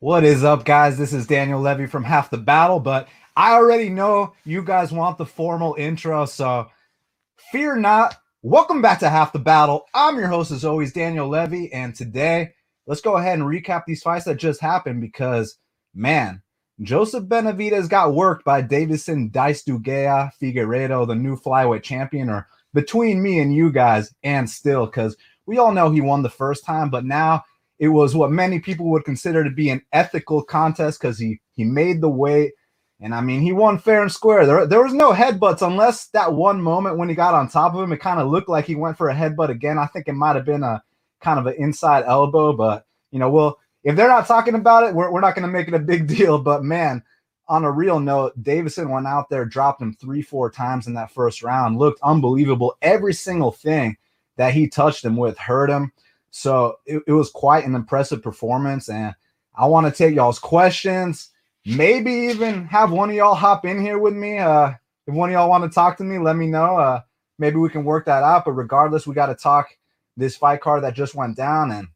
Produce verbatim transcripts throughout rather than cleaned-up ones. What is up, guys? This is Daniel Levy from Half the Battle, but I already know you guys want the formal intro, so fear not. Welcome back to Half the Battle. I'm your host, as always, Daniel Levy, and today let's go ahead and recap these fights that just happened because, man, Joseph Benavidez got worked by Davison Figueiredo Figueiredo, the new flyweight champion, or between me and you guys, and still, because we all know he won the first time, but now it was what many people would consider to be an ethical contest because he, he made the weight, and, I mean, he won fair and square. There, there was no headbutts unless that one moment when he got on top of him. It kind of looked like he went for a headbutt again. I think it might have been a kind of an inside elbow, but, you know, well, if they're not talking about it, we're, we're not going to make it a big deal. But, man, on a real note, Davison went out there, dropped him three, four times in that first round, looked unbelievable. Every single thing that he touched him with hurt him. So it, it was quite an impressive performance, and I want to take y'all's questions, maybe even have one of y'all hop in here with me. Uh, if one of y'all want to talk to me, let me know. Uh, maybe we can work that out, but regardless, we got to talk this fight card that just went down, and,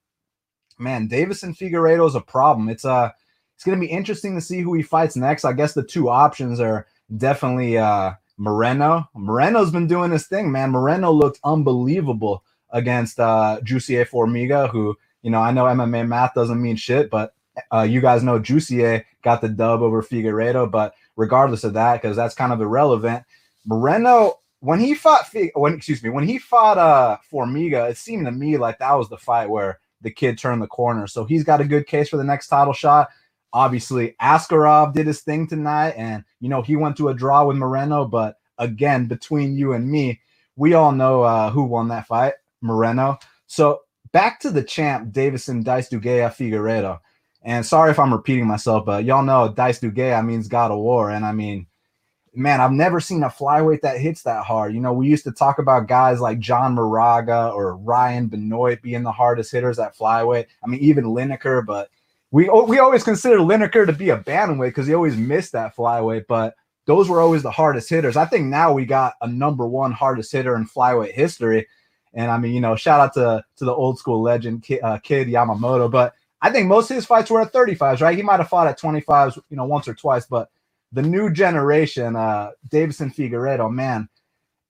man, Davison Figueiredo is a problem. It's, uh, it's going to be interesting to see who he fights next. I guess the two options are definitely uh, Moreno. Moreno's been doing his thing, man. Moreno looked unbelievable against uh, Jussier Formiga, who, you know, I know M M A math doesn't mean shit, but uh, you guys know Jussier got the dub over Figueiredo. But regardless of that, because that's kind of irrelevant, Moreno, when he fought, when excuse me, when he fought uh, Formiga, it seemed to me like that was the fight where the kid turned the corner. So he's got a good case for the next title shot. Obviously, Askarov did his thing tonight, and, you know, he went to a draw with Moreno. But again, between you and me, we all know uh, who won that fight. Moreno. So back to the champ, Davison Figueiredo Figueiredo. And sorry if I'm repeating myself, but y'all know Figueiredo means God of War. And I mean, man, I've never seen a flyweight that hits that hard. You know, we used to talk about guys like John Moraga or Ryan Benoit being the hardest hitters at flyweight. I mean, even Lineker, but we, we always consider Lineker to be a bantamweight because he always missed that flyweight. But those were always the hardest hitters. I think now we got a number one hardest hitter in flyweight history. And, I mean, you know, shout out to, to the old school legend, Kid, uh, Kid Yamamoto. But I think most of his fights were at thirty-fives, right? He might have fought at twenty-fives, you know, once or twice. But the new generation, uh, Davison Figueiredo, man,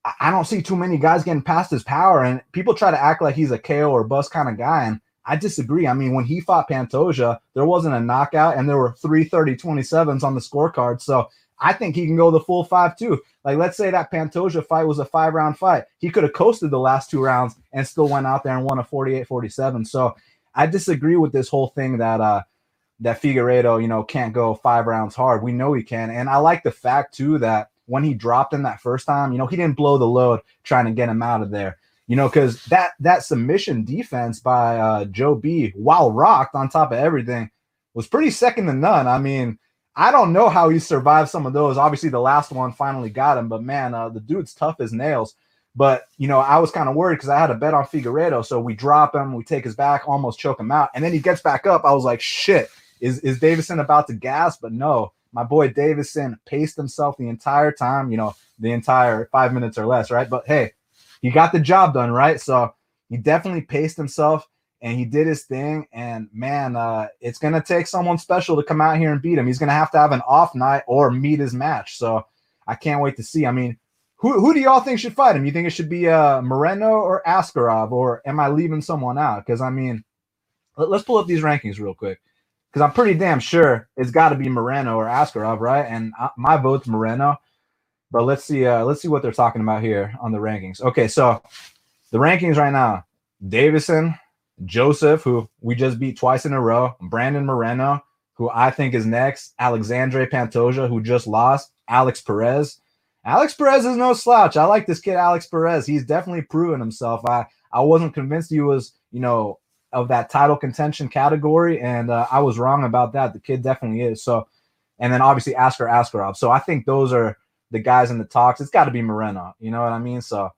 I, I don't see too many guys getting past his power. And people try to act like he's a K O or bust kind of guy. And I disagree. I mean, when he fought Pantoja, there wasn't a knockout, and there were three thirty twenty-sevens on the scorecard. So I think he can go the full five, too. Like, let's say that Pantoja fight was a five-round fight. He could have coasted the last two rounds and still went out there and won a forty-eight forty-seven. So I disagree with this whole thing that uh, that Figueiredo, you know, can't go five rounds hard. We know he can. And I like the fact, too, that when he dropped him that first time, you know, he didn't blow the load trying to get him out of there. You know, because that, that submission defense by uh, Joe B, while rocked on top of everything, was pretty second to none. I mean, I don't know how he survived some of those. Obviously, the last one finally got him, but, man, uh, the dude's tough as nails. But, you know, I was kind of worried because I had a bet on Figueiredo, so we drop him, we take his back, almost choke him out, and then he gets back up. I was like, shit, is, is Davison about to gas? But no, my boy Davison paced himself the entire time, you know, the entire five minutes or less, right? But, hey, he got the job done, right? So he definitely paced himself. And he did his thing, and, man, uh, it's going to take someone special to come out here and beat him. He's going to have to have an off night or meet his match. So I can't wait to see. I mean, who, who do y'all think should fight him? You think it should be uh, Moreno or Askarov, or am I leaving someone out? Because, I mean, let, let's pull up these rankings real quick because I'm pretty damn sure it's got to be Moreno or Askarov, right? And I, my vote's Moreno. But let's see, uh, let's see what they're talking about here on the rankings. Okay, so the rankings right now, Davison, Joseph, who we just beat twice in a row, Brandon Moreno, who I think is next, Alexandre Pantoja, who just lost, Alex Perez. Alex Perez is no slouch. I like this kid, Alex Perez. He's definitely proven himself. I, I wasn't convinced he was, you know, of that title contention category, and uh, I was wrong about that. The kid definitely is. So, and then obviously Askar Askarov. So I think those are the guys in the talks. It's got to be Moreno. You know what I mean? So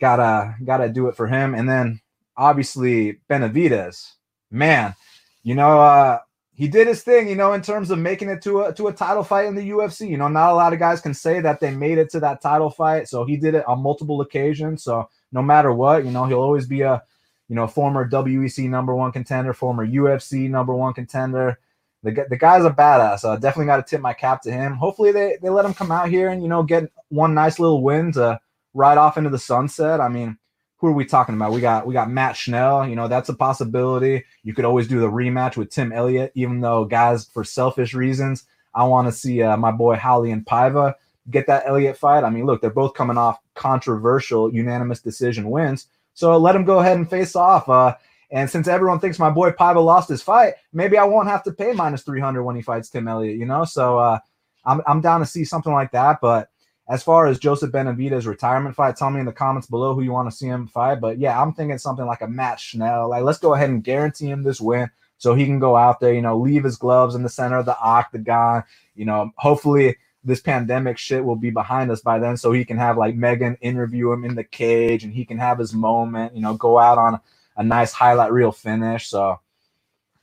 gotta gotta do it for him. And then obviously, Benavidez, man, you know, uh, he did his thing, you know, in terms of making it to a, to a title fight in the U F C. You know, not a lot of guys can say that they made it to that title fight, so he did it on multiple occasions. So no matter what, you know, he'll always be a, you know, former W E C number one contender, former U F C number one contender. The, the guy's a badass. So I definitely got to tip my cap to him. Hopefully they, they let him come out here and, you know, get one nice little win to ride off into the sunset. I mean, who are we talking about? We got we got Matt Schnell. You know, that's a possibility. You could always do the rematch with Tim Elliott, even though, guys, for selfish reasons, I want to see uh, my boy Holly and Paiva get that Elliott fight. I mean, look, they're both coming off controversial unanimous decision wins. So let them go ahead and face off. Uh, And since everyone thinks my boy Paiva lost his fight, maybe I won't have to pay minus three hundred when he fights Tim Elliott, you know? So uh, I'm, I'm down to see something like that. But as far as Joseph Benavidez's retirement fight, tell me in the comments below who you want to see him fight. But, yeah, I'm thinking something like a Matt Schnell. Like, let's go ahead and guarantee him this win so he can go out there, you know, leave his gloves in the center of the octagon. You know, hopefully this pandemic shit will be behind us by then so he can have, like, Megan interview him in the cage and he can have his moment, you know, go out on – a nice highlight reel finish. So,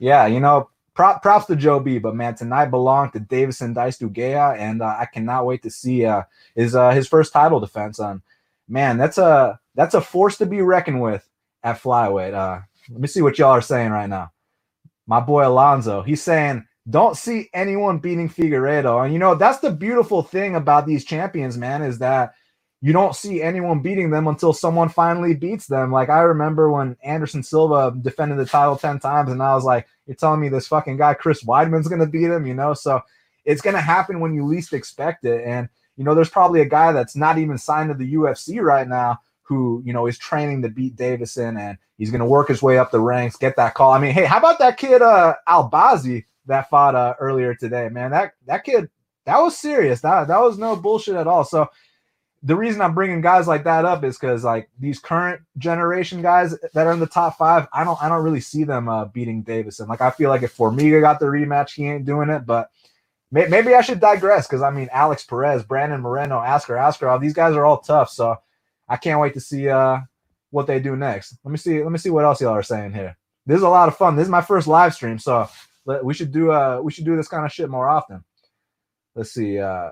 yeah, you know, prop, props to Joe B. But, man, tonight belonged to Davison Dice Duguea, and uh, I cannot wait to see uh, his uh, his first title defense. And, man, that's a that's a force to be reckoned with at flyweight. Uh, let me see what y'all are saying right now. My boy Alonzo, he's saying, don't see anyone beating Figueiredo. And, you know, that's the beautiful thing about these champions, man, is that you don't see anyone beating them until someone finally beats them. Like, I remember when Anderson Silva defended the title ten times, and I was like, you're telling me this fucking guy Chris Weidman's going to beat him, you know? So it's going to happen when you least expect it. And, you know, there's probably a guy that's not even signed to the U F C right now who, you know, is training to beat Davison, and he's going to work his way up the ranks, get that call. I mean, hey, how about that kid uh, Albazi that fought uh, earlier today, man? That that kid, that was serious. That, that was no bullshit at all. So the reason I'm bringing guys like that up is because, like, these current generation guys that are in the top five, I don't, I don't really see them uh, beating Davison. Like, I feel like if Formiga got the rematch, he ain't doing it. But may, maybe I should digress because, I mean, Alex Perez, Brandon Moreno, Askar Askarov, these guys are all tough. So I can't wait to see uh, what they do next. Let me see. Let me see what else y'all are saying here. This is a lot of fun. This is my first live stream, so we should do uh, we should do this kind of shit more often. Let's see. Uh,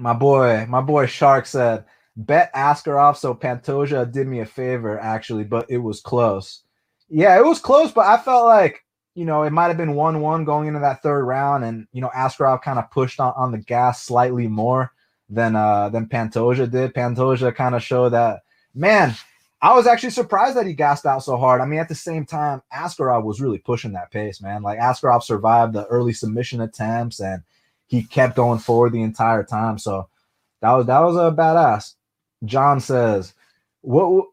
My boy, my boy Shark said, bet Askarov, so Pantoja did me a favor, actually, but it was close. Yeah, it was close, but I felt like, you know, it might have been one one going into that third round, and, you know, Askarov kind of pushed on, on the gas slightly more than uh, than Pantoja did. Pantoja kind of showed that, man, I was actually surprised that he gassed out so hard. I mean, at the same time, Askarov was really pushing that pace, man. Like, Askarov survived the early submission attempts, and he kept going forward the entire time. So that was that was a badass. John says, "What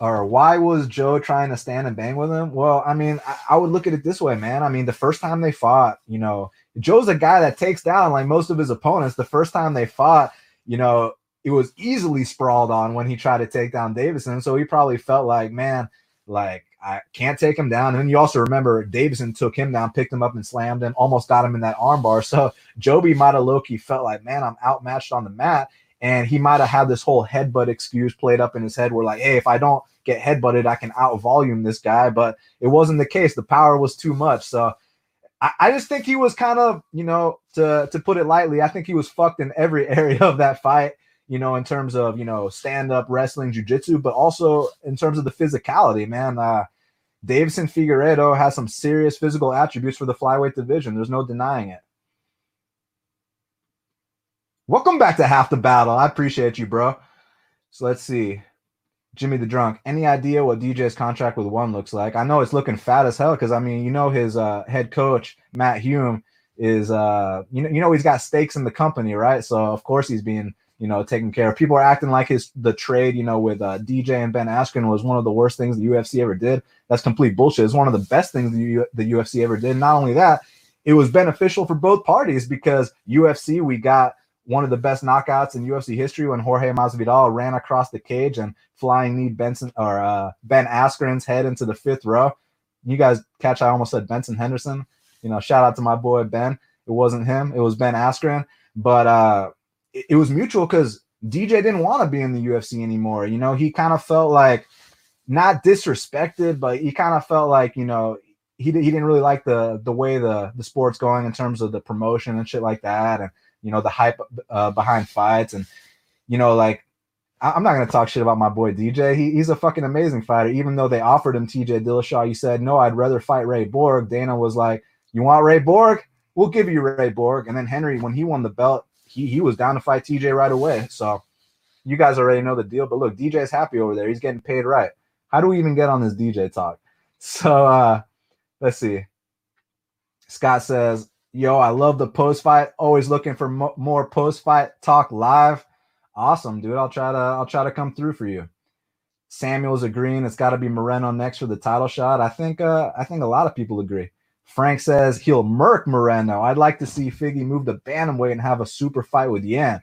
or why was Joe trying to stand and bang with him?" Well, I mean, I, I would look at it this way, man. I mean, the first time they fought, you know, Joe's a guy that takes down like most of his opponents. The first time they fought, you know, it was easily sprawled on when he tried to take down Davison. So he probably felt like, man, like, I can't take him down. And then you also remember Davison took him down, picked him up and slammed him, almost got him in that armbar. So Joby might have low-key felt like, man, I'm outmatched on the mat. And he might have had this whole headbutt excuse played up in his head where, like, hey, if I don't get headbutted, I can out-volume this guy. But it wasn't the case. The power was too much. So I, I just think he was kind of, you know, to, to put it lightly, I think he was fucked in every area of that fight, you know, in terms of, you know, stand-up, wrestling, jiu-jitsu, but also in terms of the physicality, man. Uh, Davison Figueiredo has some serious physical attributes for the flyweight division. There's no denying it. Welcome back to Half the Battle. I appreciate you, bro. So let's see. Jimmy the Drunk. Any idea what D J's contract with One looks like? I know it's looking fat as hell because, I mean, you know his uh, head coach, Matt Hume, is, uh, you know, you know he's got stakes in the company, right? So, of course, he's being, you know, taken care of. People are acting like his the trade, you know, with uh, D J and Ben Askren was one of the worst things the U F C ever did. That's complete bullshit. It's one of the best things the, U the U F C ever did. Not only that, it was beneficial for both parties because U F C, we got one of the best knockouts in U F C history when Jorge Masvidal ran across the cage and flying knee Benson or uh, Ben Askren's head into the fifth row. You guys catch, I almost said Benson Henderson. You know, shout out to my boy Ben. It wasn't him. It was Ben Askren. But, uh, it was mutual because D J didn't want to be in the U F C anymore. You know, he kind of felt like not disrespected, but he kind of felt like, you know, he, he didn't really like the the way the, the sport's going in terms of the promotion and shit like that. And, you know, the hype uh, behind fights. And, you know, like, I, I'm not going to talk shit about my boy D J. He, he's a fucking amazing fighter. Even though they offered him T J Dillashaw, he said, no, I'd rather fight Ray Borg. Dana was like, you want Ray Borg? We'll give you Ray Borg. And then Henry, when he won the belt, he, he was down to fight T J right away. So you guys already know the deal. But look, D J's happy over there. He's getting paid right. How do we even get on this D J talk? So uh, let's see. Scott says, yo, I love the post-fight. Always looking for mo more post-fight talk live. Awesome, dude. I'll try to I'll try to come through for you. Samuel's agreeing it's got to be Moreno next for the title shot. I think uh, I think a lot of people agree. Frank says he'll murk Moreno. I'd like to see Figgy move to bantamweight and have a super fight with Yan.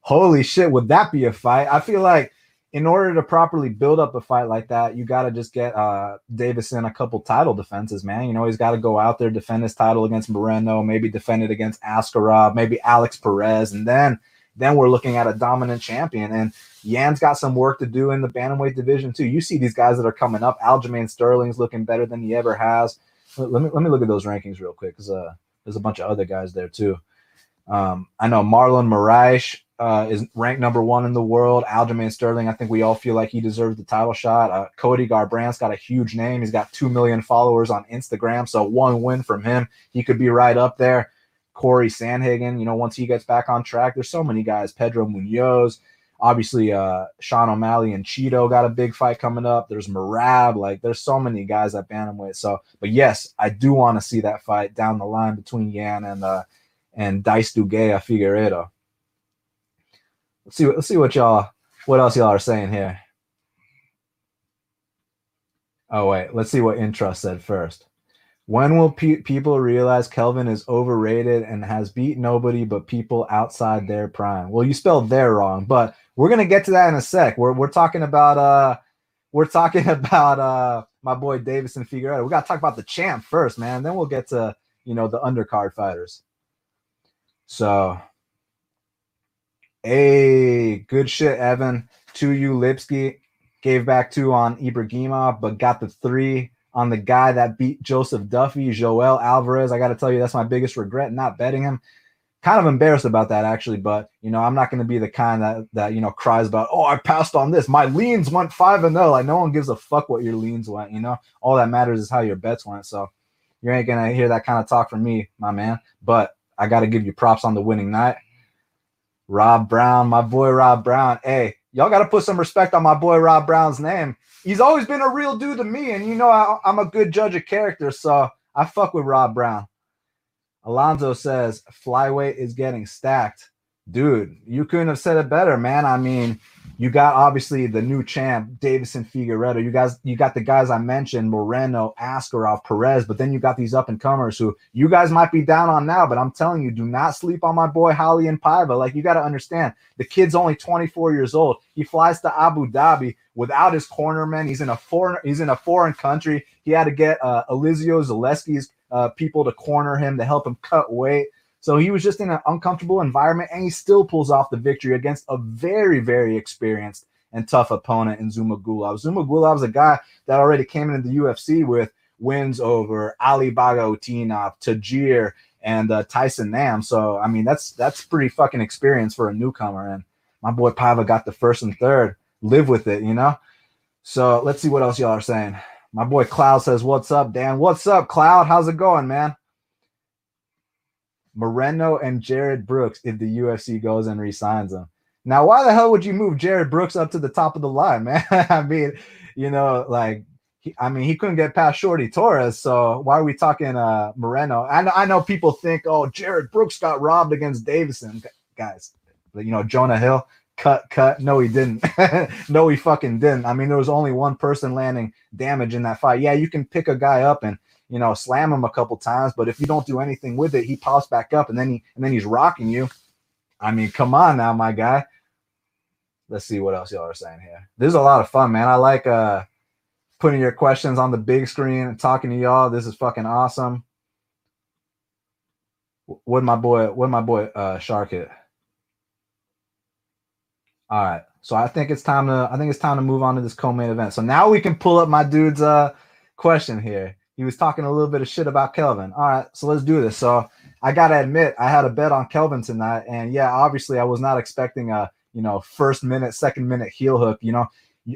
Holy shit, would that be a fight? I feel like in order to properly build up a fight like that, you got to just get uh, Davison a couple title defenses, man. You know, he's got to go out there, defend his title against Moreno, maybe defend it against Askarov, maybe Alex Perez, and then then we're looking at a dominant champion. And Yan's got some work to do in the bantamweight division too. You see these guys that are coming up. Aljamain Sterling's looking better than he ever has. Let me let me look at those rankings real quick because uh, there's a bunch of other guys there too. Um, I know Marlon Moraes uh, is ranked number one in the world. Aljamain Sterling, I think we all feel like he deserves the title shot. Uh, Cody Garbrandt's got a huge name. He's got two million followers on Instagram, so one win from him, he could be right up there. Corey Sandhagen, you know, once he gets back on track, there's so many guys. Pedro Munoz, obviously uh, Sean O'Malley and Cheeto got a big fight coming up. There's Marab. Like, there's so many guys at bantamweight. So, but yes, I do want to see that fight down the line between Yan and uh, and Davison Figueiredo. Let's see. Let's see what y'all, what else y'all are saying here. Oh wait, let's see what Intra said first. When will pe people realize Kelvin is overrated and has beat nobody but people outside their prime? Well, you spelled there wrong, but we're gonna get to that in a sec. We're we're talking about uh, we're talking about uh, my boy Davison Figueiredo. We gotta talk about the champ first, man. Then we'll get to, you know, the undercard fighters. So, hey, good shit, Evan. Two you Lipsky gave back two on Ibragimov, but got the three on the guy that beat Joseph Duffy, Joel Alvarez. I got to tell you, that's my biggest regret, not betting him. Kind of embarrassed about that, actually, but, you know, I'm not going to be the kind that, that, you know, cries about, oh, I passed on this. My leans went five and oh. Like, no one gives a fuck what your leans went, you know? All that matters is how your bets went, so you ain't going to hear that kind of talk from me, my man, but I got to give you props on the winning night. Rob Brown, my boy Rob Brown. Hey, y'all got to put some respect on my boy Rob Brown's name. He's always been a real dude to me, and you know I, I'm a good judge of character, so I fuck with Rob Brown. Alonzo says, flyweight is getting stacked. Dude, you couldn't have said it better, man. I mean, you got obviously the new champ, Davison Figueiredo. You guys, you got the guys I mentioned, Moreno, Askarov, Perez, but then you got these up-and-comers who you guys might be down on now, but I'm telling you, do not sleep on my boy Holly and Paiva. Like, you got to understand, the kid's only twenty-four years old. He flies to Abu Dhabi without his cornerman. He's in a foreign, he's in a foreign country. He had to get uh, Elizio Zaleski's uh, people to corner him to help him cut weight. So he was just in an uncomfortable environment, and he still pulls off the victory against a very, very experienced and tough opponent in Zhumagulov. Zhumagulov's a guy that already came into the U F C with wins over Ali Bagotinov, Tajir, and uh, Tyson Nam. So, I mean, that's that's pretty fucking experience for a newcomer. And my boy Paiva got the first and third. Live with it, you know? So let's see what else y'all are saying. My boy Cloud says, what's up, Dan? What's up, Cloud? How's it going, man? Moreno and Jared Brooks if the U F C goes and re-signs them. Now, why the hell would you move Jared Brooks up to the top of the line, man? I mean, you know, like, he, I mean, he couldn't get past Shorty Torres, so why are we talking uh, Moreno? I know, I know people think, oh, Jared Brooks got robbed against Davison. Guys, you know, Jonah Hill, cut, cut. No, he didn't. No, he fucking didn't. I mean, there was only one person landing damage in that fight. Yeah, you can pick a guy up and, you know, slam him a couple times, but if you don't do anything with it, he pops back up, and then he and then he's rocking you. I mean, come on now, my guy. Let's see what else y'all are saying here. This is a lot of fun, man. I like uh, putting your questions on the big screen and talking to y'all. This is fucking awesome. What my boy, what my boy uh, Shark hit. All right, so I think it's time to I think it's time to move on to this co-main event. So now we can pull up my dude's uh, question here. He was talking a little bit of shit about Kelvin. All right, so let's do this. So I got to admit, I had a bet on Kelvin tonight. And, yeah, obviously I was not expecting a, you know, first minute, second minute heel hook. You know,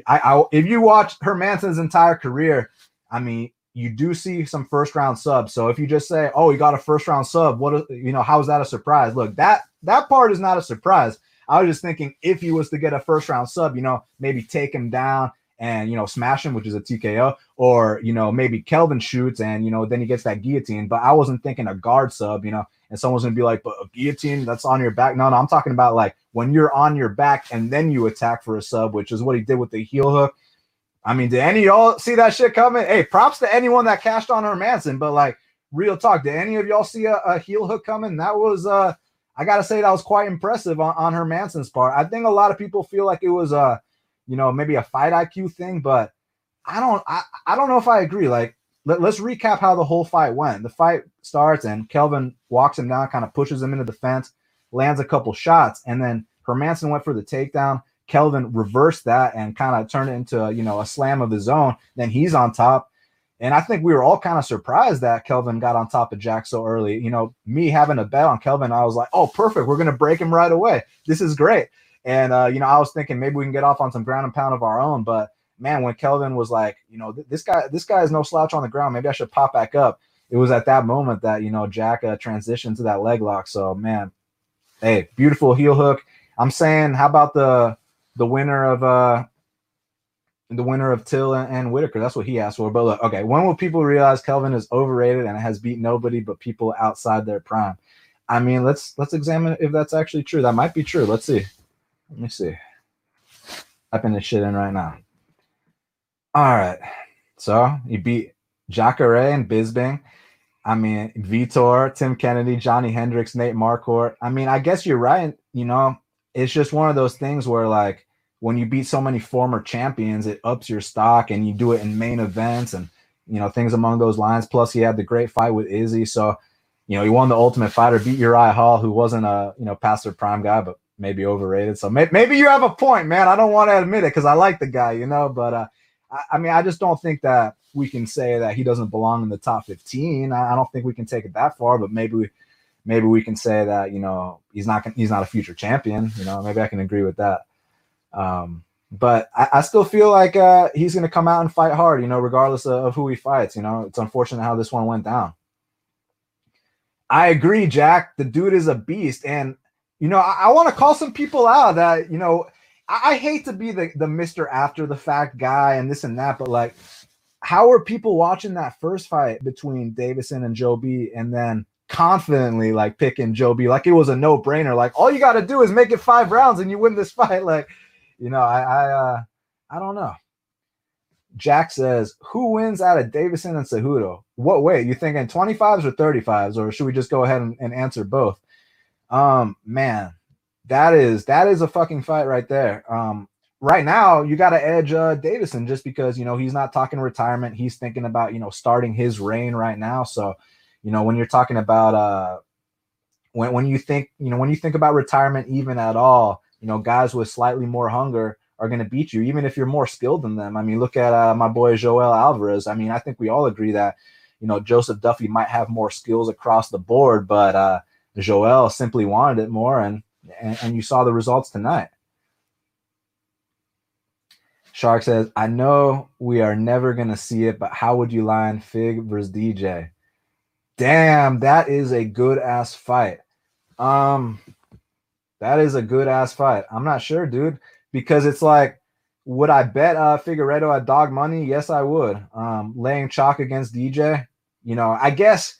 I, I if you watch Hermanson's entire career, I mean, you do see some first round subs. So if you just say, oh, you got a first round sub, what, you know, how is that a surprise? Look, that, that part is not a surprise. I was just thinking if he was to get a first round sub, you know, maybe take him down and, you know, smash him, which is a T K O, or, you know, maybe Kelvin shoots and, you know, then he gets that guillotine. But I wasn't thinking a guard sub, you know, and someone's going to be like, but a guillotine that's on your back. No, no, I'm talking about like when you're on your back and then you attack for a sub, which is what he did with the heel hook. I mean, did any of y'all see that shit coming? Hey, props to anyone that cashed on Hermanson, but like real talk, did any of y'all see a, a heel hook coming? That was, uh, I got to say that was quite impressive on, on Hermanson's part. I think a lot of people feel like it was a, uh, you know, maybe a fight I Q thing, but I don't, I, I don't know if I agree. Like, let, let's recap how the whole fight went. The fight starts and Kelvin walks him down, kind of pushes him into the fence, lands a couple shots, and then Hermanson went for the takedown. Kelvin reversed that and kind of turned it into, you know, a slam of his own. Then he's on top. And I think we were all kind of surprised that Kelvin got on top of Jack so early. You know, me having a bet on Kelvin, I was like, oh, perfect. We're going to break him right away. This is great. And, uh, you know, I was thinking maybe we can get off on some ground and pound of our own. But, man, when Kelvin was like, you know, th this guy this guy is no slouch on the ground. Maybe I should pop back up. It was at that moment that, you know, Jack uh, transitioned to that leg lock. So, man, hey, beautiful heel hook. I'm saying how about the the winner of uh, the winner of Till and, and Whitaker? That's what he asked for. But, look, okay, when will people realize Kelvin is overrated and has beat nobody but people outside their prime? I mean, let's let's examine if that's actually true. That might be true. Let's see. Let me see. Typing this shit in right now. All right. So he beat Jacare and Bisping. I mean, Vitor, Tim Kennedy, Johnny Hendricks, Nate Marquardt. I mean, I guess you're right. You know, it's just one of those things where, like, when you beat so many former champions, it ups your stock, and you do it in main events and, you know, things along those lines. Plus, he had the great fight with Izzy. So, you know, he won the Ultimate Fighter, beat Uriah Hall, who wasn't a, you know, past their prime guy, but maybe overrated. So may maybe you have a point, man. I don't want to admit it because I like the guy, you know. But, uh, I, I mean, I just don't think that we can say that he doesn't belong in the top fifteen. I, I don't think we can take it that far, but maybe we, maybe we can say that, you know, he's not he's not a future champion. You know, maybe I can agree with that. Um, but I, I still feel like uh, he's going to come out and fight hard, you know, regardless of, of who he fights. You know, it's unfortunate how this one went down. I agree, Jack. The dude is a beast. And, you know, I, I want to call some people out that, you know, I, I hate to be the, the Mister After the Fact guy and this and that, but, like, how are people watching that first fight between Davison and Joe B and then confidently, like, picking Joe B like it was a no-brainer? Like, all you got to do is make it five rounds and you win this fight. Like, you know, I I, uh, I don't know. Jack says, who wins out of Davison and Cejudo? What way? You thinking twenty-fives or thirty-fives, or should we just go ahead and, and answer both? Um, man, that is that is a fucking fight right there. Um, right now, you got to edge uh, Davison just because, you know, he's not talking retirement. He's thinking about, you know, starting his reign right now. So, you know, when you're talking about uh, when when you think you know when you think about retirement even at all, you know, guys with slightly more hunger are going to beat you, even if you're more skilled than them. I mean, look at uh, my boy Joel Alvarez. I mean, I think we all agree that, you know, Joseph Duffy might have more skills across the board, but uh, Joel simply wanted it more, and, and and you saw the results tonight. Shark says, I know we are never going to see it, but how would you line Fig versus D J? Damn, that is a good-ass fight. Um... That is a good-ass fight. I'm not sure, dude, because it's like, would I bet uh, Figueiredo at dog money? Yes, I would. Um, laying chalk against D J? You know, I guess,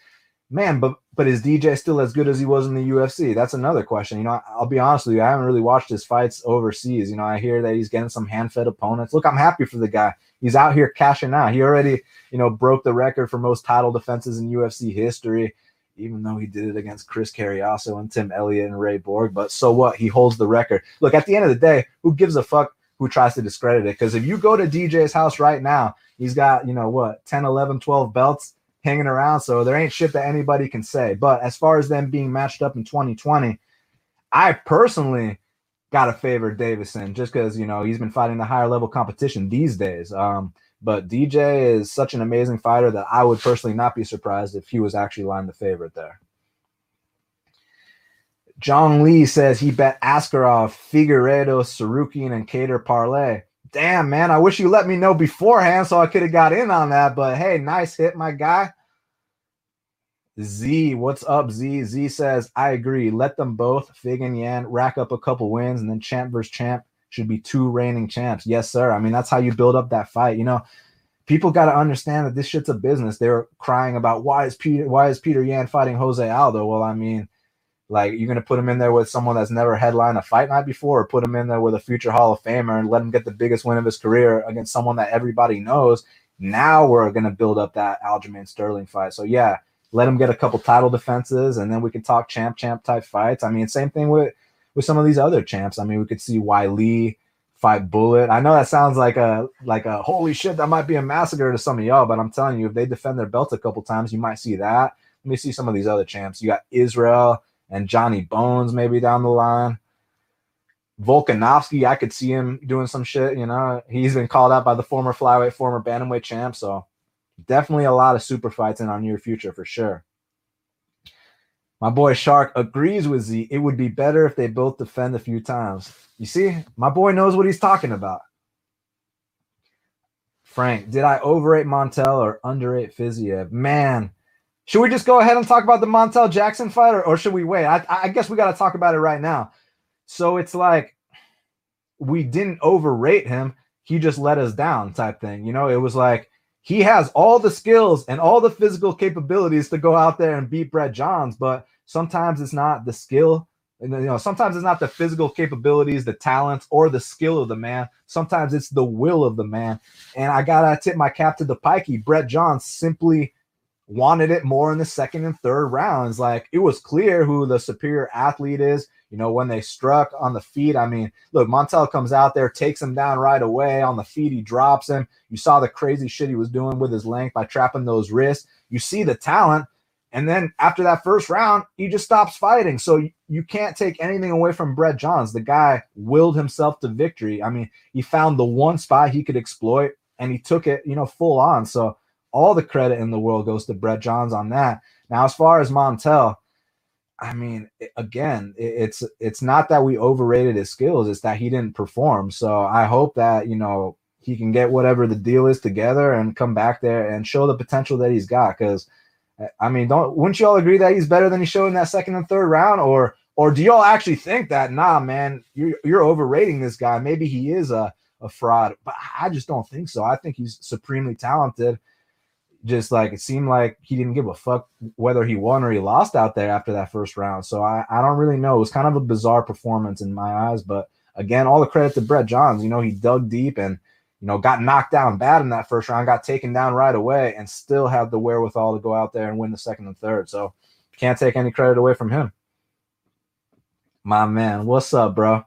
man, but but is D J still as good as he was in the U F C? That's another question. You know, I'll be honest with you. I haven't really watched his fights overseas. You know, I hear that he's getting some hand-fed opponents. Look, I'm happy for the guy. He's out here cashing out. He already, you know, broke the record for most title defenses in U F C history, even though he did it against Chris Carriasso and Tim Elliott and Ray Borg. But so what? He holds the record. Look, at the end of the day, who gives a fuck who tries to discredit it? Because if you go to D J's house right now, he's got, you know, what, ten, eleven, twelve belts hanging around. So there ain't shit that anybody can say. But as far as them being matched up in twenty twenty, I personally got to favor Davison just because, you know, he's been fighting the higher level competition these days. Um, But D J is such an amazing fighter that I would personally not be surprised if he was actually lined the favorite there. John Lee says he bet Askarov, Figueiredo, Sarukian, and Cater parlay. damn, man, I wish you let me know beforehand so I could have got in on that. But, hey, nice hit, my guy. Z, what's up, Z? Z says, I agree. Let them both, Fig and Yan, rack up a couple wins, and then champ versus champ should be two reigning champs. Yes, sir. I mean, that's how you build up that fight. You know, people got to understand that this shit's a business. They were crying about, why is Peter, why is Petr Yan fighting Jose Aldo? Well, I mean, like, you're going to put him in there with someone that's never headlined a fight night before, or put him in there with a future Hall of Famer and let him get the biggest win of his career against someone that everybody knows. Now we're going to build up that Aljamain Sterling fight. So, yeah. Let him get a couple title defenses, and then we can talk champ-champ type fights. I mean, same thing with, with some of these other champs. I mean, we could see Wiley fight Bullet. I know that sounds like a like a holy shit, that might be a massacre to some of y'all, but I'm telling you, if they defend their belts a couple times, you might see that. Let me see some of these other champs. You got Israel and Johnny Bones maybe down the line. Volkanovski, I could see him doing some shit, you know. He's been called out by the former flyweight, former bantamweight champ, so... Definitely a lot of super fights in our near future for sure. My boy Shark agrees with Z. It would be better if they both defend a few times. You see, my boy knows what he's talking about. Frank, did I overrate Montel or underrate Fiziev? Man, should we just go ahead and talk about the Montel Jackson fight, or, or should we wait? I, I guess we got to talk about it right now. So it's like we didn't overrate him. He just let us down type thing. You know, it was like, he has all the skills and all the physical capabilities to go out there and beat Brett Johns, but sometimes it's not the skill, and you know, sometimes it's not the physical capabilities, the talents, or the skill of the man. Sometimes it's the will of the man. And I gotta tip my cap to the pikey. Brett Johns simply wanted it more in the second and third rounds. Like, it was clear who the superior athlete is. You know, when they struck on the feet, I mean, look, Montel comes out there, takes him down right away. On the feet, he drops him. You saw the crazy shit he was doing with his length by trapping those wrists. You see the talent. And then after that first round, he just stops fighting. So you can't take anything away from Brett Johns. The guy willed himself to victory. I mean, he found the one spot he could exploit, and he took it, you know, full on. So all the credit in the world goes to Brett Johns on that. Now, as far as Montel, I mean, again, it's it's not that we overrated his skills. It's that he didn't perform. So I hope that, you know, he can get whatever the deal is together and come back there and show the potential that he's got. Because, I mean, don't wouldn't you all agree that he's better than he showed in that second and third round? Or or do you all actually think that, nah, man, you're, you're overrating this guy. Maybe he is a, a fraud. But I just don't think so. I think he's supremely talented. Just like it seemed like he didn't give a fuck whether he won or he lost out there after that first round. So I, I don't really know. It was kind of a bizarre performance in my eyes. But again, all the credit to Brett Johns. You know, he dug deep and, you know, got knocked down bad in that first round, got taken down right away, and still had the wherewithal to go out there and win the second and third. So can't take any credit away from him. My man, what's up, bro?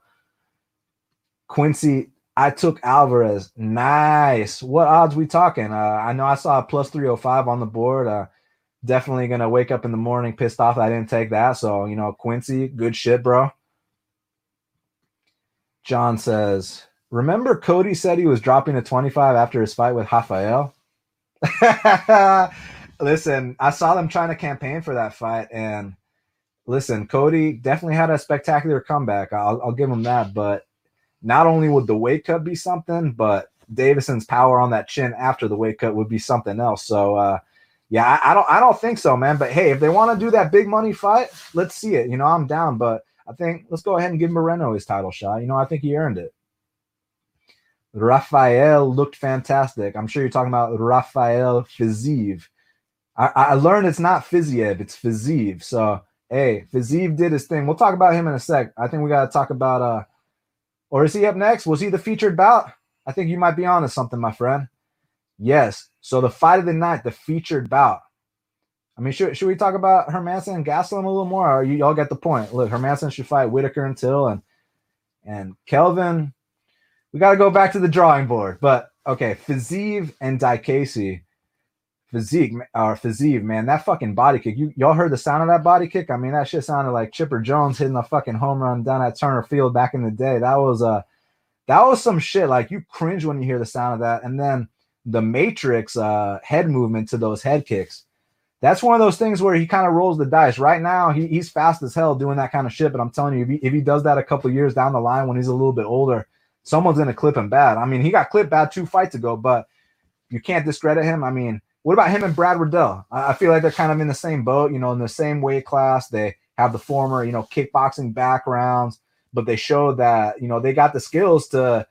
Quincy, I took Alvarez. Nice. What odds we talking? Uh, I know I saw a plus three oh five on the board. Uh, definitely going to wake up in the morning pissed off that I didn't take that. So, you know, Quincy, good shit, bro. John says, remember Cody said he was dropping to twenty-five after his fight with Rafael? Listen, I saw them trying to campaign for that fight. And listen, Cody definitely had a spectacular comeback. I'll, I'll give him that, but not only would the weight cut be something, but Davison's power on that chin after the weight cut would be something else. So, uh, yeah, I, I don't, I don't think so, man. But hey, if they want to do that big money fight, let's see it. You know, I'm down, but I think let's go ahead and give Moreno his title shot. You know, I think he earned it. Rafael looked fantastic. I'm sure you're talking about Rafael Fiziev. I, I learned it's not Fiziev, it's Fiziev. So, hey, Fiziev did his thing. We'll talk about him in a sec. I think we got to talk about uh. Or is he up next? Was he the featured bout? I think you might be on to something, my friend. Yes. So the fight of the night, the featured bout. I mean, should, should we talk about Hermanson and Gastelum a little more? Or you all get the point. Look, Hermanson should fight Whitaker and Till, and and Kelvin. We got to go back to the drawing board. But, okay, Fiziev and Diakasi. Physique, or Fiziev, man, that fucking body kick. You, y'all heard the sound of that body kick? I mean, that shit sounded like Chipper Jones hitting a fucking home run down at Turner Field back in the day. That was uh, that was some shit. Like, you cringe when you hear the sound of that. And then the Matrix uh, head movement to those head kicks. That's one of those things where he kind of rolls the dice. Right now, he, he's fast as hell doing that kind of shit. But I'm telling you, if he, if he does that a couple years down the line when he's a little bit older, someone's going to clip him bad. I mean, he got clipped bad two fights ago, but you can't discredit him. I mean, what about him and Brad Riddell? I, I feel like they're kind of in the same boat, you know, in the same weight class. They have the former, you know, kickboxing backgrounds, but they showed that, you know, they got the skills to,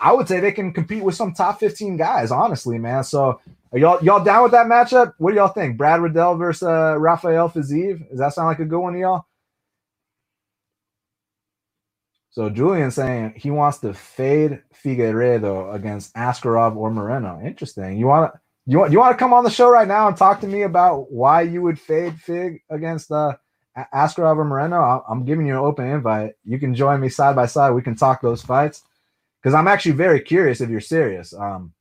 I would say they can compete with some top fifteen guys, honestly, man. So are y'all y'all down with that matchup? What do y'all think? Brad Riddell versus uh, Rafael Fiziev? Does that sound like a good one to y'all? So Julian's saying he wants to fade Figueiredo against Askarov or Moreno. Interesting. You want to you want you want to come on the show right now and talk to me about why you would fade Fig against uh, Askarov or Moreno? I'm giving you an open invite. You can join me side by side. We can talk those fights. Because I'm actually very curious if you're serious. Um,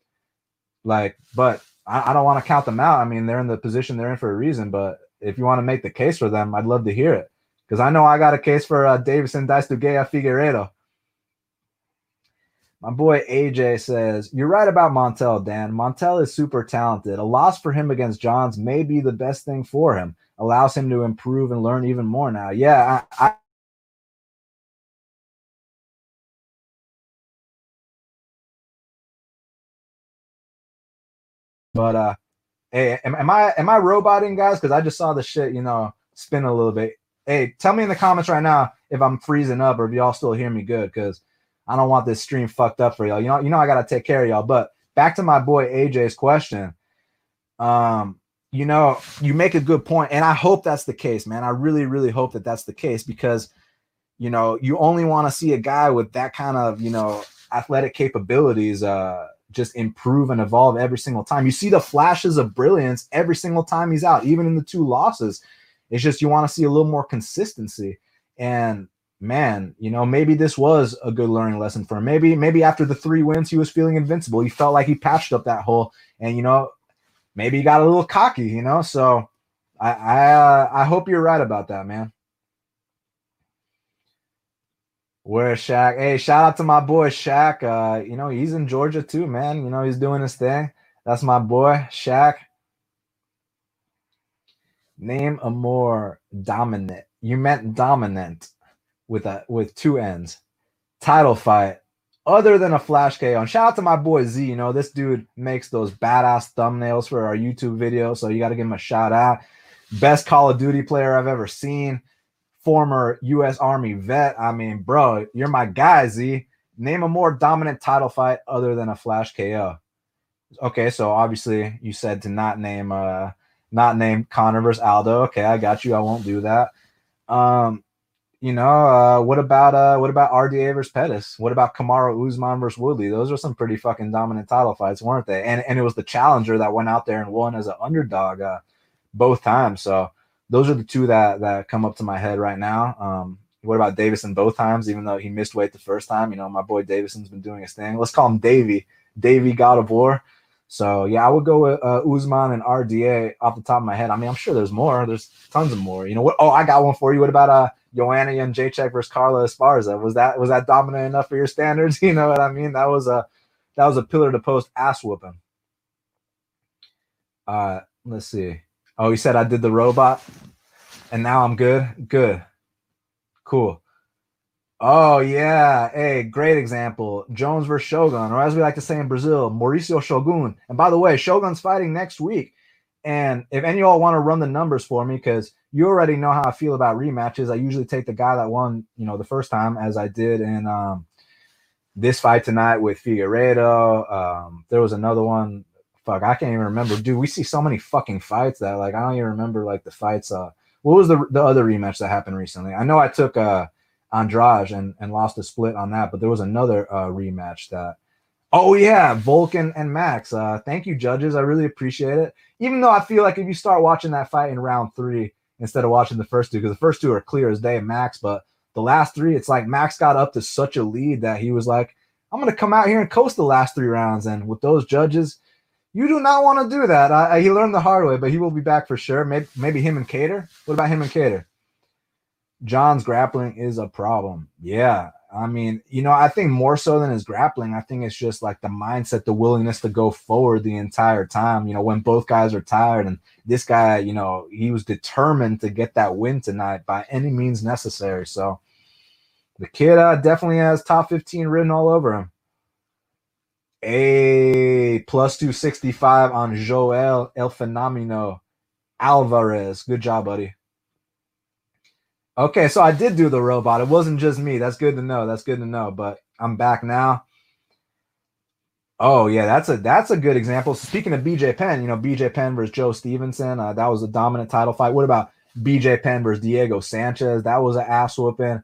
like, but I, I don't want to count them out. I mean, they're in the position they're in for a reason. But if you want to make the case for them, I'd love to hear it. Because I know I got a case for uh, Davison Figueiredo. My boy A J says, you're right about Montel, Dan. Montel is super talented. A loss for him against Johns may be the best thing for him. Allows him to improve and learn even more now. Yeah, I... I But uh, hey, am, am I am I roboting, guys? Because I just saw the shit, you know, spin a little bit. Hey, tell me in the comments right now if I'm freezing up or if y'all still hear me good, because I don't want this stream fucked up for y'all. You know, you know I gotta take care of y'all. But back to my boy A J's question. Um, you know, you make a good point, and I hope that's the case, man. I really, really hope that that's the case because, you know, you only want to see a guy with that kind of, you know, athletic capabilities. Uh. Just improve and evolve every single time. You see the flashes of brilliance every single time he's out, even in the two losses. It's just you want to see a little more consistency. And, man, you know, maybe this was a good learning lesson for him. Maybe maybe after the three wins he was feeling invincible. He felt like he patched up that hole. And, you know, maybe he got a little cocky, you know. So I, I, uh, I hope you're right about that, man. Where's Shaq? Hey, shout out to my boy Shaq. Uh, you know, he's in Georgia too, man. You know, he's doing his thing. That's my boy, Shaq. Name a more dominant. You meant dominant with a with two N's. Title fight. Other than a flash K O. And shout out to my boy Z. You know, this dude makes those badass thumbnails for our YouTube videos, so you got to give him a shout out. Best Call of Duty player I've ever seen. Former U S Army vet. I mean, bro, you're my guy, Z. Name a more dominant title fight other than a flash K O. Okay, so obviously you said to not name uh, not name Conor versus Aldo. Okay, I got you. I won't do that. Um, you know, uh, what about uh, what about R D A versus Pettis? What about Kamaru Usman versus Woodley? Those are some pretty fucking dominant title fights, weren't they? And and it was the challenger that went out there and won as an underdog uh, both times. So. Those are the two that, that come up to my head right now. Um, what about Davison both times, even though he missed weight the first time? You know, my boy Davison's been doing his thing. Let's call him Davey. Davey, God of War. So, yeah, I would go with uh, Usman and R D A off the top of my head. I mean, I'm sure there's more. There's tons of more. You know what? Oh, I got one for you. What about uh, Joanna Jędrzejczyk versus Carla Esparza? Was that was that dominant enough for your standards? You know what I mean? That was a, that was a pillar-to-post ass-whooping. Uh, let's see. Oh, you said I did the robot, and now I'm good? Good. Cool. Oh, yeah. Hey, great example. Jones versus Shogun, or as we like to say in Brazil, Mauricio Shogun. And by the way, Shogun's fighting next week. And if any of y'all want to run the numbers for me, because you already know how I feel about rematches. I usually take the guy that won, you know, the first time, as I did in um, this fight tonight with Figueiredo. Um, there was another one. Fuck, I can't even remember. Dude, we see so many fucking fights that, like, I don't even remember, like, the fights. Uh, what was the the other rematch that happened recently? I know I took uh, Andrade and, and lost a split on that, but there was another uh, rematch that – oh, yeah, Volkan and Max. Uh, thank you, judges. I really appreciate it. Even though I feel like if you start watching that fight in round three instead of watching the first two, because the first two are clear as day, Max, but the last three, it's like Max got up to such a lead that he was like, I'm going to come out here and coast the last three rounds. And with those judges – you do not want to do that. I, I, he learned the hard way, but he will be back for sure. Maybe, maybe him and Cater. What about him and Cater? John's grappling is a problem. Yeah. I mean, you know, I think more so than his grappling, I think it's just like the mindset, the willingness to go forward the entire time. You know, when both guys are tired and this guy, you know, he was determined to get that win tonight by any means necessary. So The kid uh, definitely has top fifteen written all over him. A plus two sixty-five on Joel El Fenomeno Alvarez. Good job, buddy. Okay, so I did do the robot. It wasn't just me. That's good to know. That's good to know. But I'm back now. Oh, yeah, that's a that's a good example. So speaking of B J Penn, you know, B J Penn versus Joe Stevenson, uh, that was a dominant title fight. What about B J Penn versus Diego Sanchez? That was an ass whooping.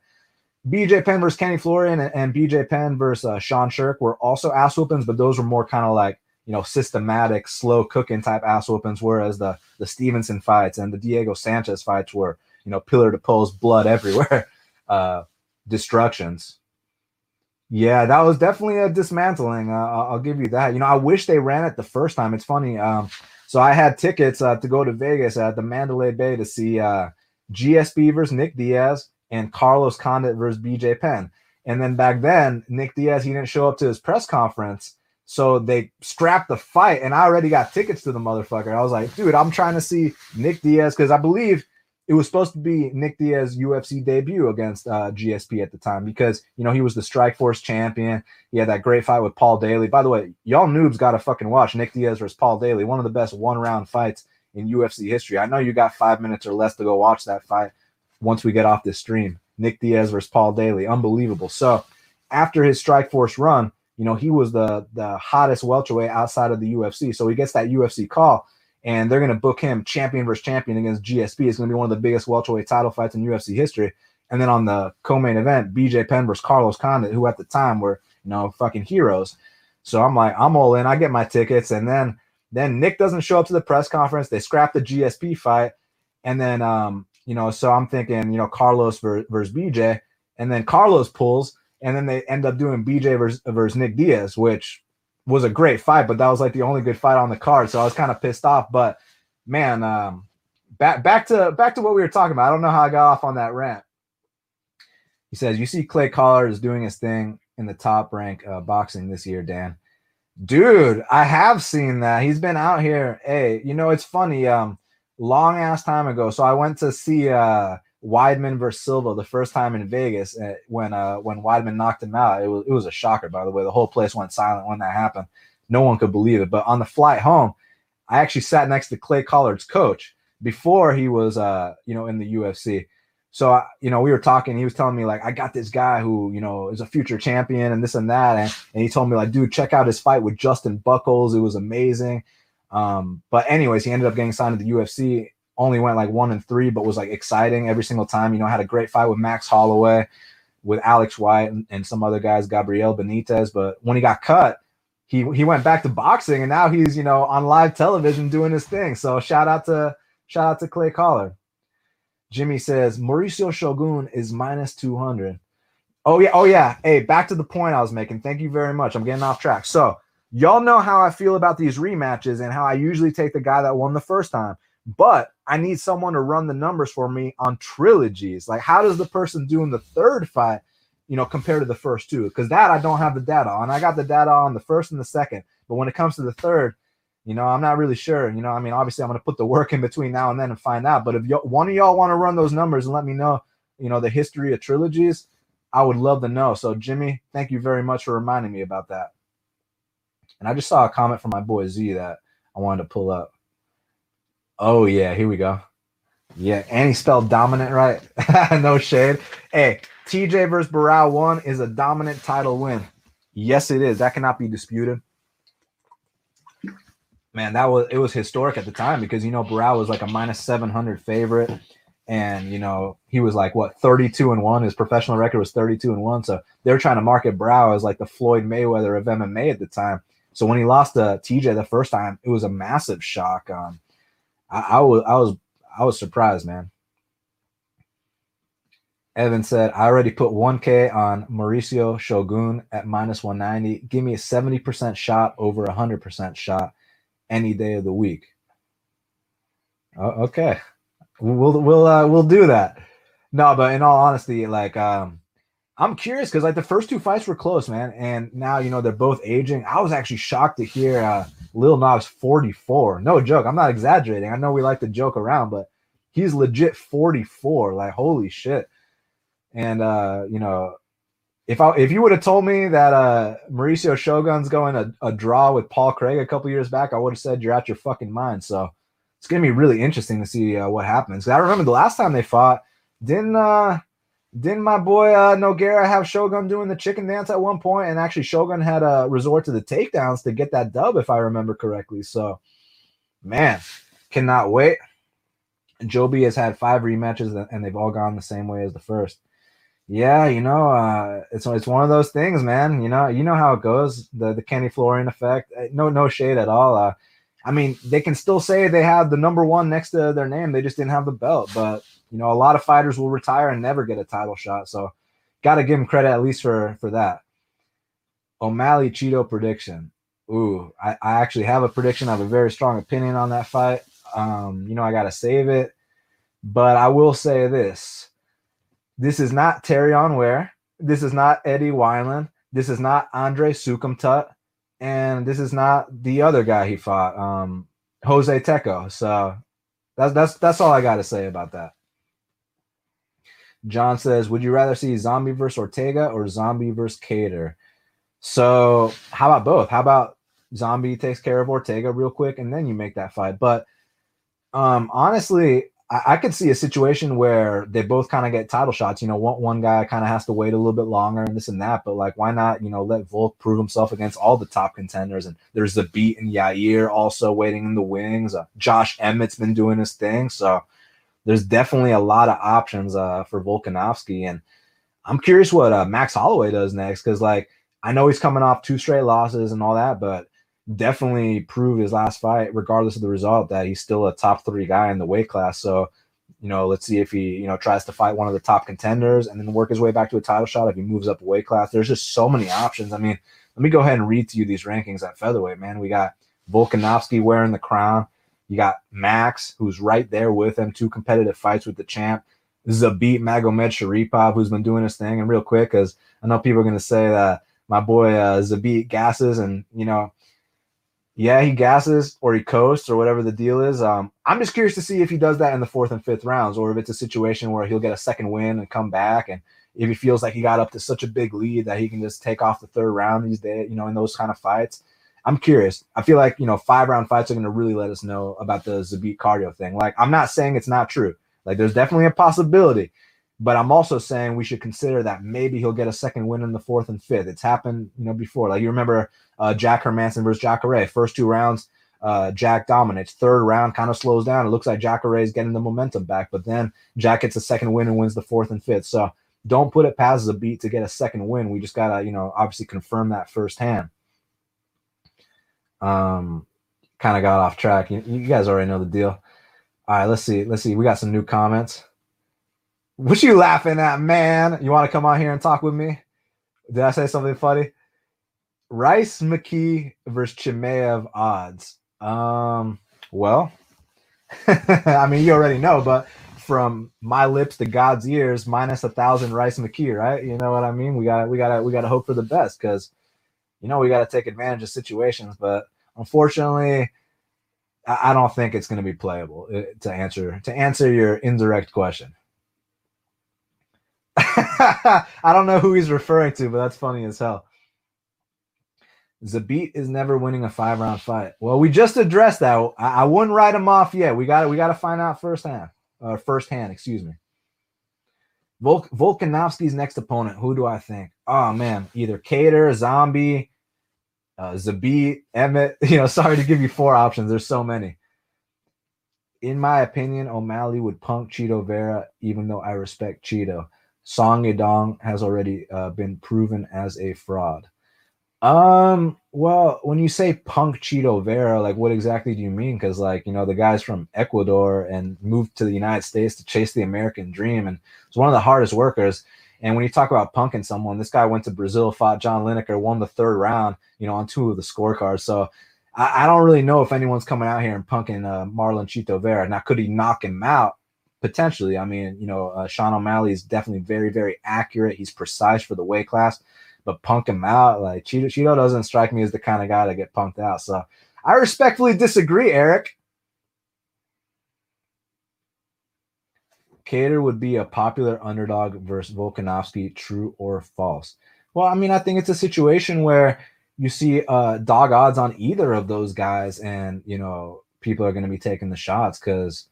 B J Penn versus Kenny Florian and, and B J Penn versus uh, Sean Shirk were also ass whoopings, but those were more kind of like, you know, systematic, slow cooking type ass whoopings, whereas the the Stevenson fights and the Diego Sanchez fights were, you know, pillar to post, blood everywhere, uh, destructions. Yeah, that was definitely a dismantling. Uh, I'll give you that. You know, I wish they ran it the first time. It's funny. Um, so I had tickets uh, to go to Vegas at the Mandalay Bay to see uh, G S P versus Nick Diaz and Carlos Condit versus B J Penn. And then back then, Nick Diaz, he didn't show up to his press conference, so they scrapped the fight, and I already got tickets to the motherfucker. I was like, dude, I'm trying to see Nick Diaz because I believe it was supposed to be Nick Diaz's U F C debut against uh, G S P at the time because, you know, he was the Strikeforce champion. He had that great fight with Paul Daly. By the way, y'all noobs got to fucking watch Nick Diaz versus Paul Daly, one of the best one-round fights in U F C history. I know you got five minutes or less to go watch that fight once we get off this stream. Nick Diaz versus Paul Daly, unbelievable. So after his Strikeforce run, you know, he was the, the hottest welterweight outside of the U F C. So he gets that U F C call, and they're going to book him champion versus champion against G S P. It's going to be one of the biggest welterweight title fights in U F C history. And then on the co-main event, B J Penn versus Carlos Condit, who at the time were, you know, fucking heroes. So I'm like, I'm all in. I get my tickets. And then then Nick doesn't show up to the press conference. They scrap the G S P fight. And then, um, you know, so I'm thinking, you know, Carlos versus B J. And then Carlos pulls. And then they end up doing B J versus, versus Nick Diaz, which was a great fight, but that was like the only good fight on the card. So I was kind of pissed off. But man, um, back back to back to what we were talking about. I don't know how I got off on that rant. He says, "You see, Clay Collard is doing his thing in the Top Rank uh, boxing this year, Dan." Dude, I have seen that. He's been out here. Hey, you know, it's funny. Um, long ass time ago, so I went to see uh, Weidman versus Silva the first time in Vegas when uh, when Weidman knocked him out. It was it was a shocker, by the way. The whole place went silent when that happened. No one could believe it. But on the flight home, I actually sat next to Clay Collard's coach before he was uh, you know, in the U F C. So I, you know, we were talking. He was telling me like, I got this guy who, you know, is a future champion and this and that. And and he told me like, dude, check out his fight with Justin Buckles. It was amazing. Um, but anyways, he ended up getting signed to the U F C. Only went like one and three, but was like exciting every single time. You know, had a great fight with Max Holloway, with Alex White, and, and some other guys, Gabriel Benitez. But when he got cut, he he went back to boxing, and now he's, you know, on live television doing his thing. So shout out to shout out to Clay Collard. Jimmy says Mauricio Shogun is minus two hundred. Oh yeah, oh yeah. Hey, back to the point I was making. Thank you very much. I'm getting off track. So y'all know how I feel about these rematches and how I usually take the guy that won the first time. But I need someone to run the numbers for me on trilogies. Like, how does the person doing the third fight, you know, compare to the first two? Because that I don't have the data on. I got the data on the first and the second. But when it comes to the third, you know, I'm not really sure. You know, I mean, obviously I'm going to put the work in between now and then and find out. But if one of y'all want to run those numbers and let me know, you know, the history of trilogies, I would love to know. So, Jimmy, thank you very much for reminding me about that. And I just saw a comment from my boy Z that I wanted to pull up. Oh, yeah, here we go. Yeah, and he spelled dominant right. No shade. Hey, T J versus Barao one is a dominant title win. Yes, it is. That cannot be disputed. Man, that was it was historic at the time because, you know, Barao was like a minus seven hundred favorite. And, you know, he was like, what, thirty-two and one? His professional record was thirty-two and one. So they were trying to market Barao as like the Floyd Mayweather of M M A at the time. So when he lost to T J the first time, it was a massive shock. Um, I, I was I was I was surprised, man. Evan said, I already put one K on Mauricio Shogun at minus one ninety. Give me a seventy percent shot over a one hundred percent shot any day of the week. Oh, okay, we'll we'll uh, we'll do that. No, but in all honesty, like um, I'm curious because like the first two fights were close, man, and now you know they're both aging. I was actually shocked to hear. Uh, Lil Nas forty-four. No joke. I'm not exaggerating. I know we like to joke around, but he's legit forty-four. Like, holy shit. And, uh, you know, if I if you would have told me that uh, Mauricio Shogun's going a, a draw with Paul Craig a couple years back, I would have said you're out your fucking mind. So it's gonna be really interesting to see uh, what happens. 'Cause I remember the last time they fought, didn't uh, didn't my boy uh, Nogueira have Shogun doing the chicken dance at one point, and actually Shogun had a uh, resort to the takedowns to get that dub, if I remember correctly. So man, cannot wait. Joby has had five rematches, and they've all gone the same way as the first. Yeah, you know, uh, it's it's one of those things, man. You know, you know how it goes. The the Kenny Florian effect. No, no shade at all. Uh, I mean, they can still say they have the number one next to their name. They just didn't have the belt. But you know, a lot of fighters will retire and never get a title shot. So, got to give them credit at least for for that. O'Malley Cheeto prediction. Ooh, I, I actually have a prediction. I have a very strong opinion on that fight. Um, you know, I got to save it, but I will say this. This is not Teryon Ware. This is not Eddie Wineland. This is not Andre Sukumtut. And this is not the other guy he fought, um, Jose Teco. So that's, that's, that's all I got to say about that. John says, would you rather see Zombie versus Ortega or Zombie versus Cater? So how about both? How about Zombie takes care of Ortega real quick and then you make that fight? But Um, honestly, I, I could see a situation where they both kind of get title shots. You know, one, one guy kind of has to wait a little bit longer and this and that, but like, why not, you know, let Volk prove himself against all the top contenders? And there's the Beat and Yair also waiting in the wings. Uh, Josh Emmett's been doing his thing. So there's definitely a lot of options uh, for Volkanovski. And I'm curious what uh, Max Holloway does next. 'Cause like, I know he's coming off two straight losses and all that, but definitely prove his last fight, regardless of the result, that he's still a top three guy in the weight class. So, you know, let's see if he, you know, tries to fight one of the top contenders and then work his way back to a title shot if he moves up a weight class. There's just so many options. I mean, let me go ahead and read to you these rankings at featherweight, man. We got Volkanovski wearing the crown. You got Max, who's right there with him, two competitive fights with the champ. Zabit Magomed Sharipov, who's been doing his thing. And real quick, because I know people are going to say that my boy uh, Zabit gasses and, you know, yeah, he gasses or he coasts or whatever the deal is. Um, I'm just curious to see if he does that in the fourth and fifth rounds, or if it's a situation where he'll get a second win and come back, and if he feels like he got up to such a big lead that he can just take off the third round these days, you know, in those kind of fights. I'm curious. I feel like, you know, five-round fights are going to really let us know about the Zabit cardio thing. Like, I'm not saying it's not true. Like, there's definitely a possibility. But I'm also saying we should consider that maybe he'll get a second win in the fourth and fifth. It's happened, you know, before. Like, you remember uh, Jack Hermanson versus Jacare. First two rounds, uh, Jack dominates. Third round kind of slows down. It looks like Jacare is getting the momentum back. But then Jack gets a second win and wins the fourth and fifth. So don't put it past Zabit to get a second win. We just got to, you know, obviously confirm that firsthand. Um, kind of got off track. You, you guys already know the deal. All right, let's see. Let's see. We got some new comments. What you laughing at, man? You want to come out here and talk with me? Did I say something funny? Rice McKee versus Chimaev odds. Um, well, I mean, you already know, but from my lips to God's ears, minus a thousand Rice McKee, right? You know what I mean? We got, we got, we got to hope for the best, because you know we got to take advantage of situations. But unfortunately, I, I don't think it's going to be playable. To answer to answer your indirect question. I don't know who he's referring to, but that's funny as hell. Zabit is never winning a five-round fight. Well, we just addressed that. I, I wouldn't write him off yet. We got we got to find out firsthand. Uh, firsthand, excuse me. Volk, Volkanovski's next opponent. Who do I think? Oh man, either Cater, Zombie, uh, Zabit, Emmett. You know, sorry to give you four options. There's so many. In my opinion, O'Malley would punk Cheeto Vera, even though I respect Cheeto. Song Yedong has already uh, been proven as a fraud. Um, well, when you say punk Cheeto Vera, like what exactly do you mean? Because like, you know, the guy's from Ecuador and moved to the United States to chase the American dream. And it's one of the hardest workers. And when you talk about punking someone, this guy went to Brazil, fought John Lineker, won the third round, you know, on two of the scorecards. So I, I don't really know if anyone's coming out here and punking uh, Marlon Cheeto Vera. Now, could he knock him out? Potentially. I mean, you know, uh, Sean O'Malley is definitely very, very accurate. He's precise for the weight class, but punk him out. Like Cheeto, Cheeto doesn't strike me as the kind of guy to get punked out. So I respectfully disagree, Eric. Cater would be a popular underdog versus Volkanovski, true or false? Well, I mean, I think it's a situation where you see uh, dog odds on either of those guys, and, you know, people are going to be taking the shots because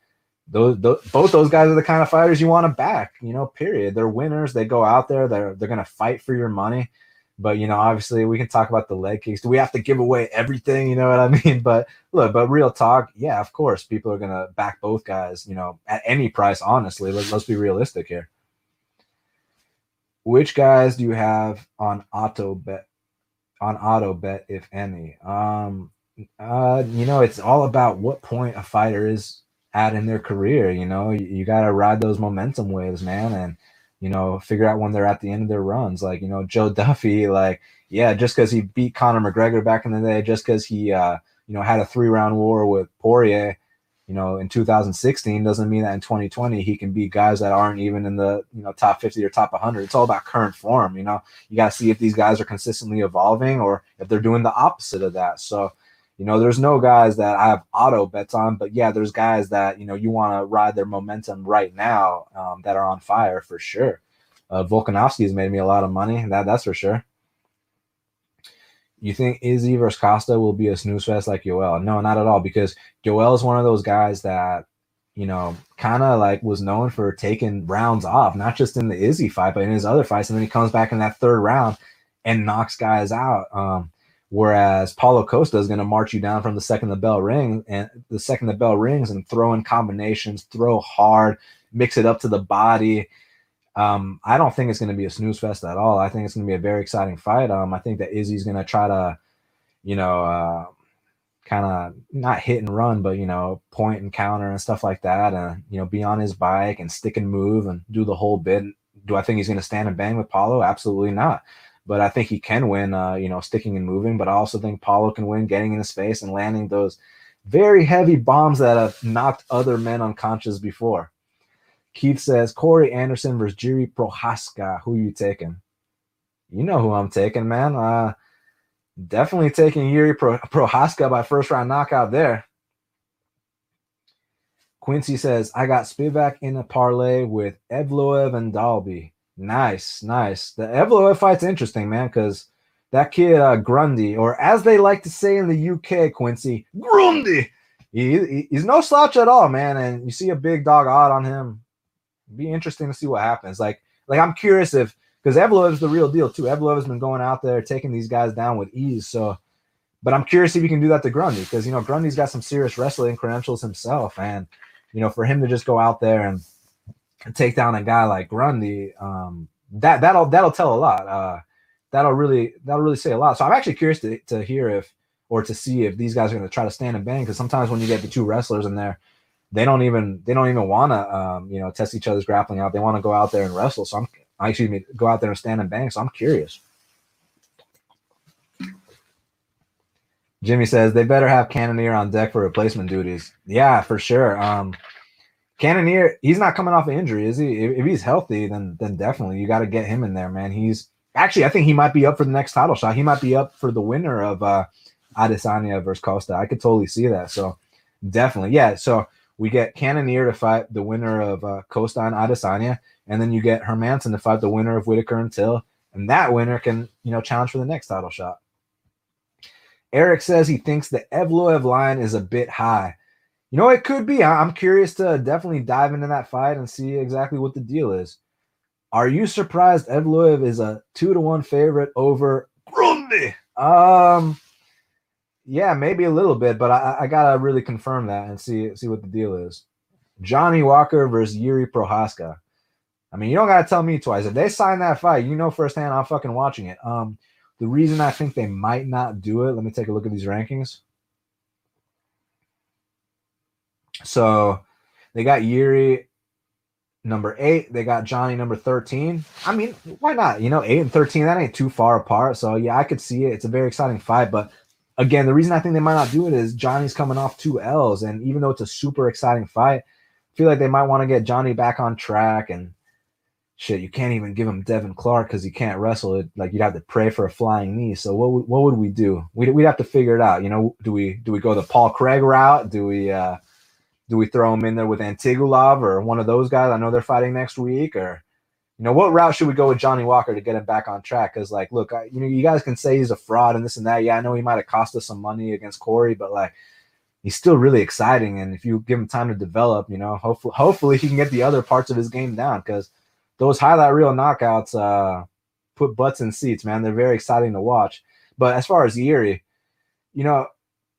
those, those both those guys are the kind of fighters you want to back, you know, period. They're winners. They go out there. They're, they're going to fight for your money. But, you know, obviously we can talk about the leg kicks. Do we have to give away everything? You know what I mean? But look, but real talk, yeah, of course, people are going to back both guys, you know, at any price, honestly. Let's, let's be realistic here. Which guys do you have on auto bet, on auto bet, if any? Um, uh, you know, it's all about what point a fighter is at in their career. You know, you, you got to ride those momentum waves, man. And, you know, figure out when they're at the end of their runs. Like, you know, Joe Duffy, like, yeah, just because he beat Conor McGregor back in the day, just because he, uh, you know, had a three-round war with Poirier, you know, in two thousand sixteen doesn't mean that in twenty twenty he can beat guys that aren't even in the, you know, top fifty or top one hundred. It's all about current form, you know. You got to see if these guys are consistently evolving or if they're doing the opposite of that. So, you know, there's no guys that I have auto bets on, but yeah, there's guys that, you know, you want to ride their momentum right now, um, that are on fire for sure. Uh, Volkanovski has made me a lot of money. That that's for sure. You think Izzy versus Costa will be a snooze fest like Yoel? No, not at all, because Yoel is one of those guys that, you know, kind of like was known for taking rounds off, not just in the Izzy fight, but in his other fights. And then he comes back in that third round and knocks guys out. Um, Whereas Paulo Costa is going to march you down from the second the bell rings, and the second the bell rings, and throw in combinations, throw hard, mix it up to the body. Um, I don't think it's going to be a snooze fest at all. I think it's going to be a very exciting fight. Um, I think that Izzy's going to try to, you know, uh, kind of not hit and run, but, you know, point and counter and stuff like that, and, you know, be on his bike and stick and move and do the whole bit. Do I think he's going to stand and bang with Paulo? Absolutely not. But I think he can win, uh, you know, sticking and moving. But I also think Paulo can win getting into space and landing those very heavy bombs that have knocked other men unconscious before. Keith says, Corey Anderson versus Jiří Procházka. Who you taking? You know who I'm taking, man. Uh, definitely taking Jiří Pro- Procházka by first-round knockout there. Quincy says, I got Spivak in a parlay with Evloev and Dalby. Nice, nice. The Evloev fight's interesting, man, because that kid uh, Grundy, or as they like to say in the U K, Quincy, Grundy, he, he, he's no slouch at all, man, and you see a big dog odd on him. It'd be interesting to see what happens. Like, like I'm curious if – because Evloev's the real deal, too. Evloev's been going out there taking these guys down with ease, so – but I'm curious if he can do that to Grundy because, you know, Grundy's got some serious wrestling credentials himself, and, you know, for him to just go out there and – take down a guy like Grundy, um, that that'll that'll tell a lot. Uh, that'll really that'll really say a lot. So I'm actually curious to, to hear if or to see if these guys are going to try to stand and bang, because sometimes when you get the two wrestlers in there, they don't even they don't even want to um, you know test each other's grappling out. They want to go out there and wrestle. So I'm I excuse me go out there and stand and bang. So I'm curious. Jimmy says they better have Cannonier on deck for replacement duties. Yeah, for sure. Um, Cannonier, he's not coming off an injury, is he? If, if he's healthy, then then definitely you got to get him in there, man. He's actually, I think he might be up for the next title shot. He might be up for the winner of uh, Adesanya versus Costa. I could totally see that. So definitely, yeah. So we get Cannonier to fight the winner of uh, Costa and Adesanya, and then you get Hermanson to fight the winner of Whitaker and Till, and that winner can you know challenge for the next title shot. Eric says he thinks the Evloev line is a bit high. You know, it could be. I'm curious to definitely dive into that fight and see exactly what the deal is. Are you surprised Evloev is a two to one favorite over Grundy? Um, yeah, maybe a little bit, but I, I got to really confirm that and see see what the deal is. Johnny Walker versus Jiří Procházka. I mean, you don't got to tell me twice. If they sign that fight, you know firsthand I'm fucking watching it. Um, the reason I think they might not do it, let me take a look at these rankings. So they got Jiří number eight. They got Johnny number thirteen. I mean, why not? You know, eight and thirteen, that ain't too far apart. So, yeah, I could see it. It's a very exciting fight. But, again, the reason I think they might not do it is Johnny's coming off two L's. And even though it's a super exciting fight, I feel like they might want to get Johnny back on track. And, shit, you can't even give him Devin Clark because he can't wrestle. It, like, you'd have to pray for a flying knee. So what would, what would we do? We'd, we'd have to figure it out. You know, do we, do we go the Paul Craig route? Do we – uh Do we throw him in there with Antigulov or one of those guys? I know they're fighting next week. Or you know, what route should we go with Johnny Walker to get him back on track? Because, like, look, I, you know, you guys can say he's a fraud and this and that. Yeah, I know he might have cost us some money against Corey, but, like, he's still really exciting. And if you give him time to develop, you know, hopefully, hopefully he can get the other parts of his game down, because those highlight reel knockouts uh, put butts in seats, man. They're very exciting to watch. But as far as Ieri, you know,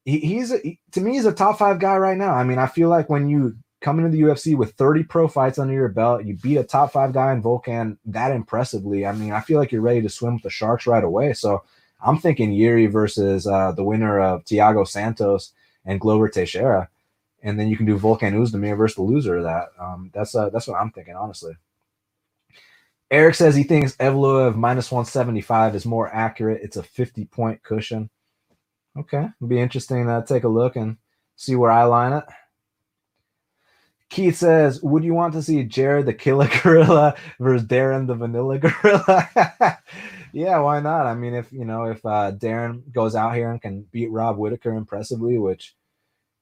he, he's he, to me, he's a top five guy right now. I mean, I feel like when you come into the U F C with thirty pro fights under your belt, you beat a top five guy in Volkan that impressively. I mean, I feel like you're ready to swim with the sharks right away. So I'm thinking Ieri versus uh, the winner of Thiago Santos and Glover Teixeira, and then you can do Volkan Oezdemir versus the loser of that. Um, that's uh, that's what I'm thinking, honestly. Eric says he thinks Evloev minus one seventy-five is more accurate. It's a fifty point cushion. Okay, it'll be interesting to take a look and see where I line it. Keith says, would you want to see Jared the Killer Gorilla versus Darren the Vanilla Gorilla? Yeah, why not? I mean, if, you know, if uh, Darren goes out here and can beat Rob Whitaker impressively, which,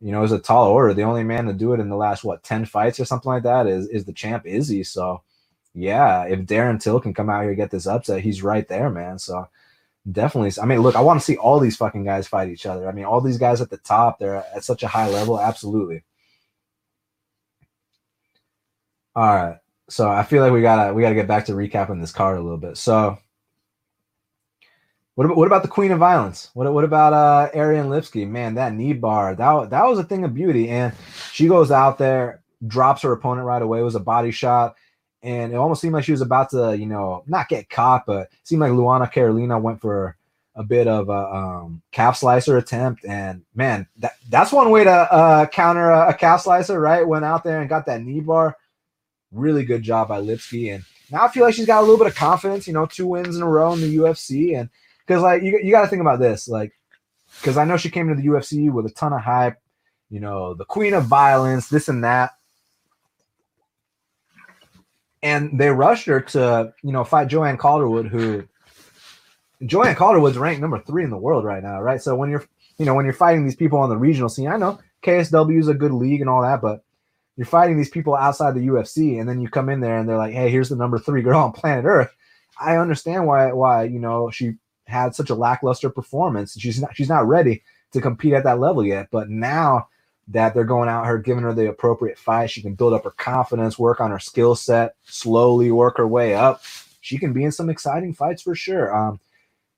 you know, is a tall order. The only man to do it in the last, what, ten fights or something like that is, is the champ Izzy. So, yeah, if Darren Till can come out here and get this upset, he's right there, man. So, definitely. I mean, look, I want to see all these fucking guys fight each other. I mean, all these guys at the top, they're at such a high level. Absolutely. All right, so I feel like we gotta we gotta get back to recapping this card a little bit. So, what about, what about the Queen of Violence? What what about uh, Arian Lipsky? Man, that knee bar that that was a thing of beauty. And she goes out there, drops her opponent right away. It was a body shot, and it almost seemed like she was about to, you know, not get caught, but it seemed like Luana Carolina went for a bit of a um, calf slicer attempt. And man, that that's one way to uh, counter a, a calf slicer, right? Went out there and got that knee bar. Really good job by Lipsky, and now I feel like she's got a little bit of confidence. You know, two wins in a row in the U F C, and because like you, you got to think about this, like because I know she came to the U F C with a ton of hype. You know, the Queen of Violence, this and that, and they rushed her to you know fight Joanne Calderwood, who Joanne Calderwood's ranked number three in the world right now, right? So when you're you know when you're fighting these people on the regional scene, I know K S W is a good league and all that, but you're fighting these people outside the U F C, and then you come in there and they're like, hey, here's the number three girl on planet Earth. I understand why, why you know, she had such a lackluster performance. She's not, she's not ready to compete at that level yet. But now that they're going out her, giving her the appropriate fight, she can build up her confidence, work on her skill set, slowly work her way up. She can be in some exciting fights for sure. Um,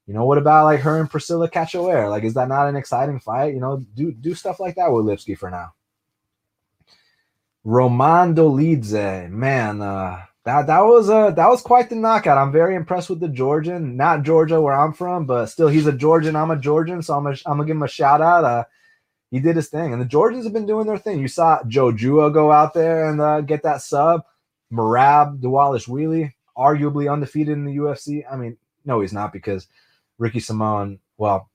you know, what about like her and Priscilla Cachoeira? Like, is that not an exciting fight? You know, do, do stuff like that with Lipsky for now. Romando Dolidze, man, uh, that that was a that was quite the knockout. I'm very impressed with the Georgian. Not Georgia, where I'm from, but still, he's a Georgian. I'm a Georgian, so I'm gonna I'm gonna give him a shout out. Uh, he did his thing, and the Georgians have been doing their thing. You saw Joe Jua go out there and uh, get that sub. Marab Dvalishvili, arguably undefeated in the U F C. I mean, no, he's not because Ricky Simon. Well,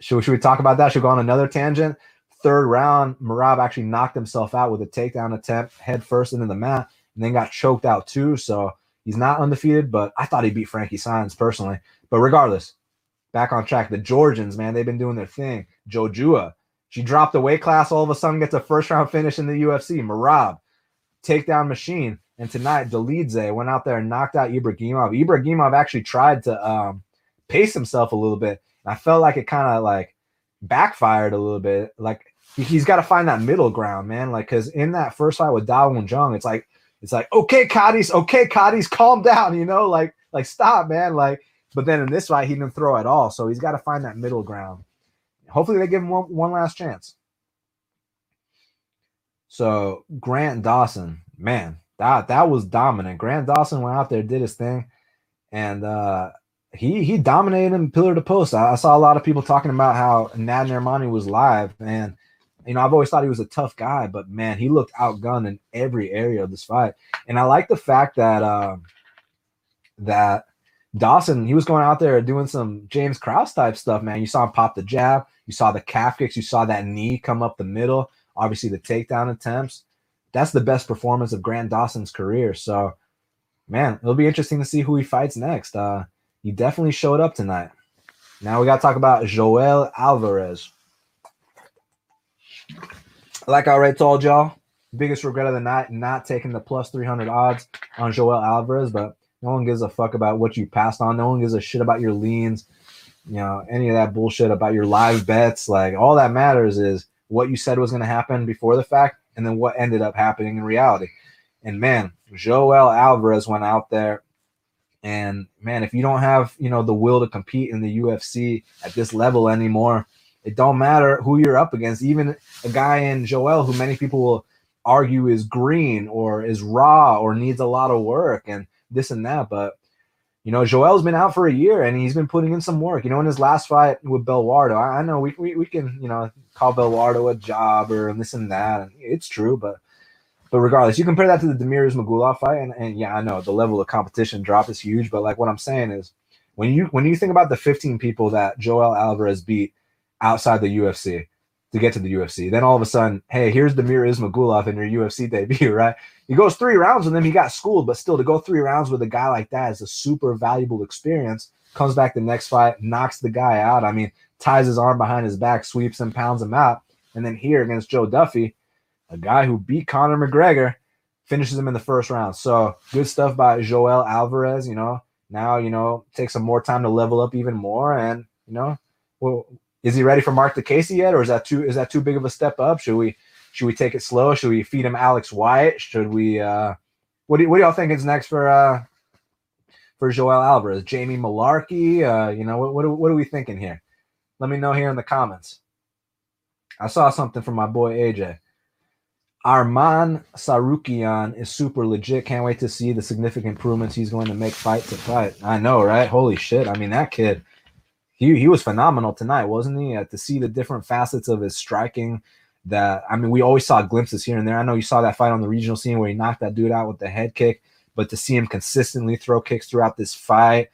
should should we talk about that? Should we go on another tangent? Third round, Marab actually knocked himself out with a takedown attempt, head first into the mat, and then got choked out too. So he's not undefeated, but I thought he beat Frankie Saenz personally. But regardless, back on track. The Georgians, man, they've been doing their thing. Joe Jua, she dropped the weight class, all of a sudden gets a first round finish in the U F C. Marab, takedown machine. And tonight, Dolidze went out there and knocked out Ibragimov. Ibragimov actually tried to um, pace himself a little bit. And I felt like it kind of like backfired a little bit. Like, he's got to find that middle ground, man. Like, because in that first fight with Daewon Jung, it's like, it's like, okay, Cotties, okay, Cotties, calm down, you know, like, like stop, man. Like, but then in this fight, he didn't throw at all. So he's got to find that middle ground. Hopefully they give him one, one last chance. So Grant Dawson, man, that, that was dominant. Grant Dawson went out there, did his thing, and uh, he he dominated him pillar to post. I, I saw a lot of people talking about how Nad Nirmani was live, and you know, I've always thought he was a tough guy, but man, he looked outgunned in every area of this fight. And I like the fact that um, that Dawson, he was going out there doing some James Krause type stuff, man. You saw him pop the jab, you saw the calf kicks, you saw that knee come up the middle, obviously the takedown attempts. That's the best performance of Grant Dawson's career. So, man, it'll be interesting to see who he fights next. Uh, he definitely showed up tonight. Now we got to talk about Joel Alvarez. Like I already told y'all, biggest regret of the night, not taking the plus three hundred odds on Joel Alvarez, but no one gives a fuck about what you passed on. No one gives a shit about your leans, you know, any of that bullshit about your live bets. Like, all that matters is what you said was going to happen before the fact and then what ended up happening in reality. And, man, Joel Alvarez went out there. And, man, if you don't have, you know, the will to compete in the U F C at this level anymore, it don't matter who you're up against. Even a guy in Joel who many people will argue is green or is raw or needs a lot of work and this and that. But, you know, Joel's been out for a year and he's been putting in some work. You know, in his last fight with Belwardo, I, I know we, we we can, you know, call Belwardo a jobber and this and that. And it's true, but but regardless, you compare that to the Demirez Magulov fight, and, and yeah, I know the level of competition drop is huge, but like what I'm saying is when you when you think about the fifteen people that Joel Alvarez beat outside the U F C to get to the U F C, then all of a sudden, hey, here's Demirez Magulov in your U F C debut, right? He goes three rounds, and then he got schooled, but still to go three rounds with a guy like that is a super valuable experience. Comes back the next fight, knocks the guy out. I mean, ties his arm behind his back, sweeps him, pounds him out, and then here against Joe Duffy, a guy who beat Conor McGregor, finishes him in the first round. So good stuff by Joel Alvarez. You know, now, you know, takes some more time to level up even more. And, you know, well, is he ready for Mark DeCasey yet, or is that too is that too big of a step up? Should we should we take it slow? Should we feed him Alex Wyatt? Should we? Uh, what do what do y'all think is next for uh, for Joel Alvarez? Jamie Malarkey? Uh, you know, what what are, what are we thinking here? Let me know here in the comments. I saw something from my boy A J. Arman Sarukian is super legit. Can't wait to see the significant improvements he's going to make fight to fight. I know, right? Holy shit. I mean, that kid, he he was phenomenal tonight, wasn't he? Uh, to see the different facets of his striking that, I mean, we always saw glimpses here and there. I know you saw that fight on the regional scene where he knocked that dude out with the head kick, but to see him consistently throw kicks throughout this fight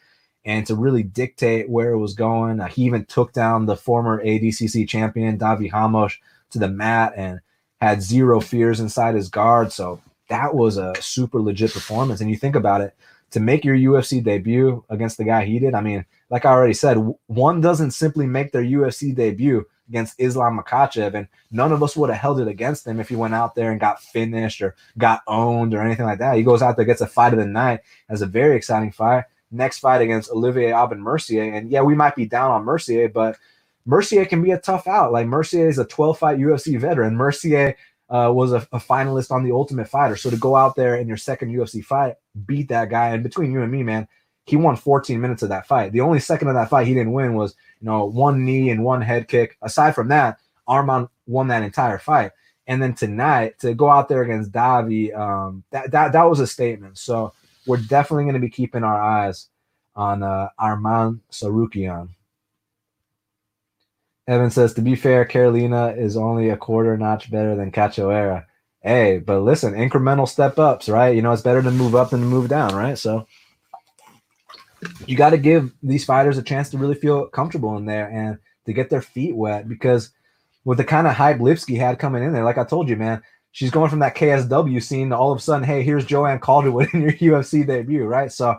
and to really dictate where it was going. Uh, he even took down the former A D C C champion, Davi Hamosh, to the mat and had zero fears inside his guard. So that was a super legit performance. And you think about it, to make your U F C debut against the guy he did, I mean, like I already said, one doesn't simply make their U F C debut against Islam Makhachev, and none of us would have held it against him if he went out there and got finished or got owned or anything like that. He goes out there, gets a fight of the night, has a very exciting fight. Next fight against Olivier Aubin Mercier. And, yeah, we might be down on Mercier, but Mercier can be a tough out. Like, Mercier is a twelve-fight U F C veteran. Mercier uh, was a, a finalist on The Ultimate Fighter. So to go out there in your second U F C fight, beat that guy, and between you and me, man, he won fourteen minutes of that fight. The only second of that fight he didn't win was, you know, one knee and one head kick. Aside from that, Arman won that entire fight. And then tonight, to go out there against Davi, um, that, that, that was a statement. So we're definitely going to be keeping our eyes on uh, Arman Sarukian. Evan says, to be fair, Carolina is only a quarter notch better than Cachoeira. Hey, but listen, incremental step-ups, right? You know, it's better to move up than to move down, right? So you got to give these fighters a chance to really feel comfortable in there and to get their feet wet, because with the kind of hype Lipsky had coming in there, like I told you, man, she's going from that K S W scene to all of a sudden, hey, here's Joanne Calderwood in your U F C debut, right? So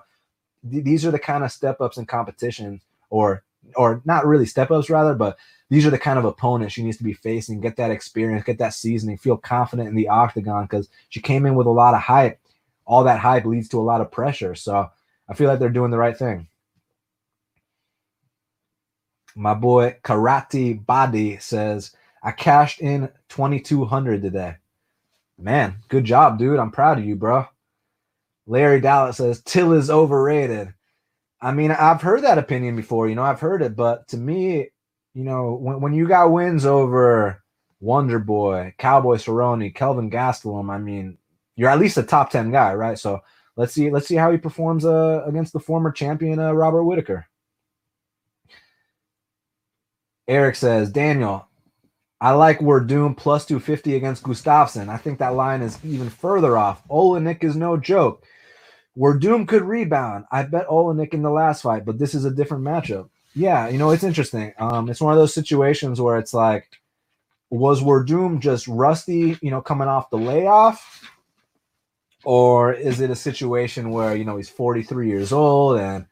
th- these are the kind of step-ups in competition, or or not really step-ups rather, but these are the kind of opponents she needs to be facing, get that experience, get that seasoning, feel confident in the octagon, because she came in with a lot of hype. All that hype leads to a lot of pressure. So I feel like they're doing the right thing. My boy Karate Body says, I cashed in twenty-two hundred today. Man, good job, dude. I'm proud of you, bro. Larry Dallett says, Till is overrated. I mean, I've heard that opinion before. You know, I've heard it. But to me, you know, when, when you got wins over Wonder Boy, Cowboy Cerrone, Kelvin Gastelum, I mean, you're at least a top ten guy, right? So let's see let's see how he performs uh, against the former champion, uh, Robert Whitaker. Eric says, Daniel, I like Werdum plus two fifty against Gustafsson. I think that line is even further off. Olenek is no joke. Werdum could rebound. I bet Olenek in the last fight, but this is a different matchup. Yeah, you know, it's interesting. Um, it's one of those situations where it's like, was Werdum just rusty, you know, coming off the layoff? Or is it a situation where, you know, he's forty-three years old and,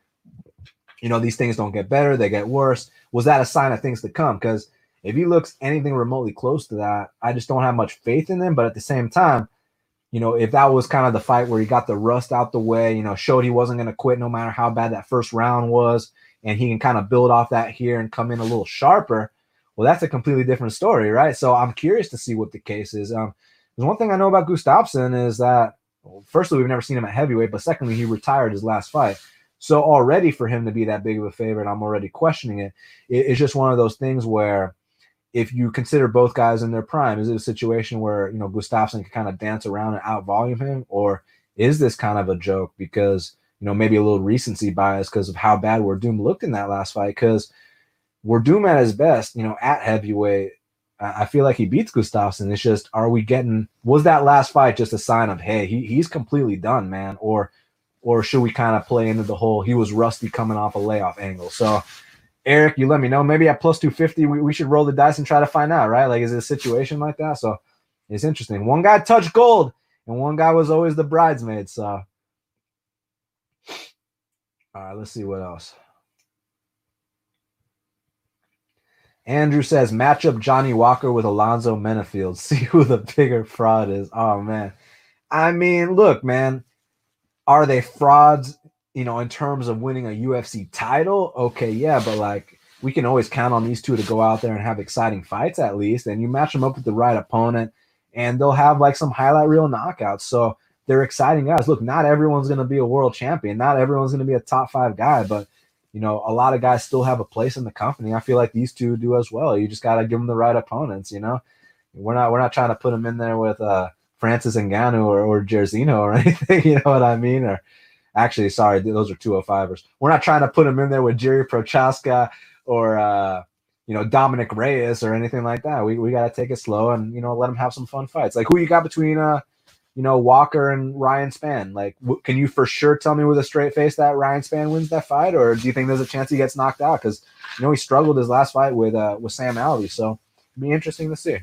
you know, these things don't get better, they get worse? Was that a sign of things to come? Because If he looks anything remotely close to that, I just don't have much faith in him. But at the same time, you know, if that was kind of the fight where he got the rust out the way, you know, showed he wasn't going to quit no matter how bad that first round was, and he can kind of build off that here and come in a little sharper, well, that's a completely different story, right? So I'm curious to see what the case is. Um, there's one thing I know about Gustafsson is that, well, firstly, we've never seen him at heavyweight, but secondly, he retired his last fight. So already for him to be that big of a favorite, I'm already questioning it. It's just one of those things where if you consider both guys in their prime, is it a situation where, you know, Gustafsson can kind of dance around and out-volume him? Or is this kind of a joke because, you know, maybe a little recency bias because of how bad Werdum looked in that last fight? Because Werdum at his best, you know, at heavyweight, I feel like he beats Gustafsson. It's just, are we getting – was that last fight just a sign of, hey, he, he's completely done, man? Or or should we kind of play into the whole he was rusty coming off a layoff angle? So, Eric, you let me know. Maybe at plus two fifty, we, we should roll the dice and try to find out, right? Like, is it a situation like that? So, it's interesting. One guy touched gold, and one guy was always the bridesmaid. So, all right, let's see what else. Andrew says, match up Johnny Walker with Alonzo Menafield. See who the bigger fraud is. Oh, man. I mean, look, man, are they frauds, you know, in terms of winning a U F C title? Okay, yeah, but, like, we can always count on these two to go out there and have exciting fights at least, and you match them up with the right opponent, and they'll have, like, some highlight reel knockouts. So they're exciting guys. Look, not everyone's going to be a world champion. Not everyone's going to be a top five guy, but you know, a lot of guys still have a place in the company. I feel like these two do as well. You just got to give them the right opponents, you know. We're not we're not trying to put them in there with uh, Francis Ngannou or, or Jairzinho or anything, you know what I mean? Or actually, sorry, those are two oh fivers. We're not trying to put them in there with Jerry Prochaska or, uh, you know, Dominic Reyes or anything like that. We we got to take it slow and, you know, let them have some fun fights. Like, who you got between, uh, you know, Walker and Ryan Spann? Like, w- can you for sure tell me with a straight face that Ryan Spann wins that fight? Or do you think there's a chance he gets knocked out? Because, you know, he struggled his last fight with uh, with Sam Alvey. So it'd be interesting to see.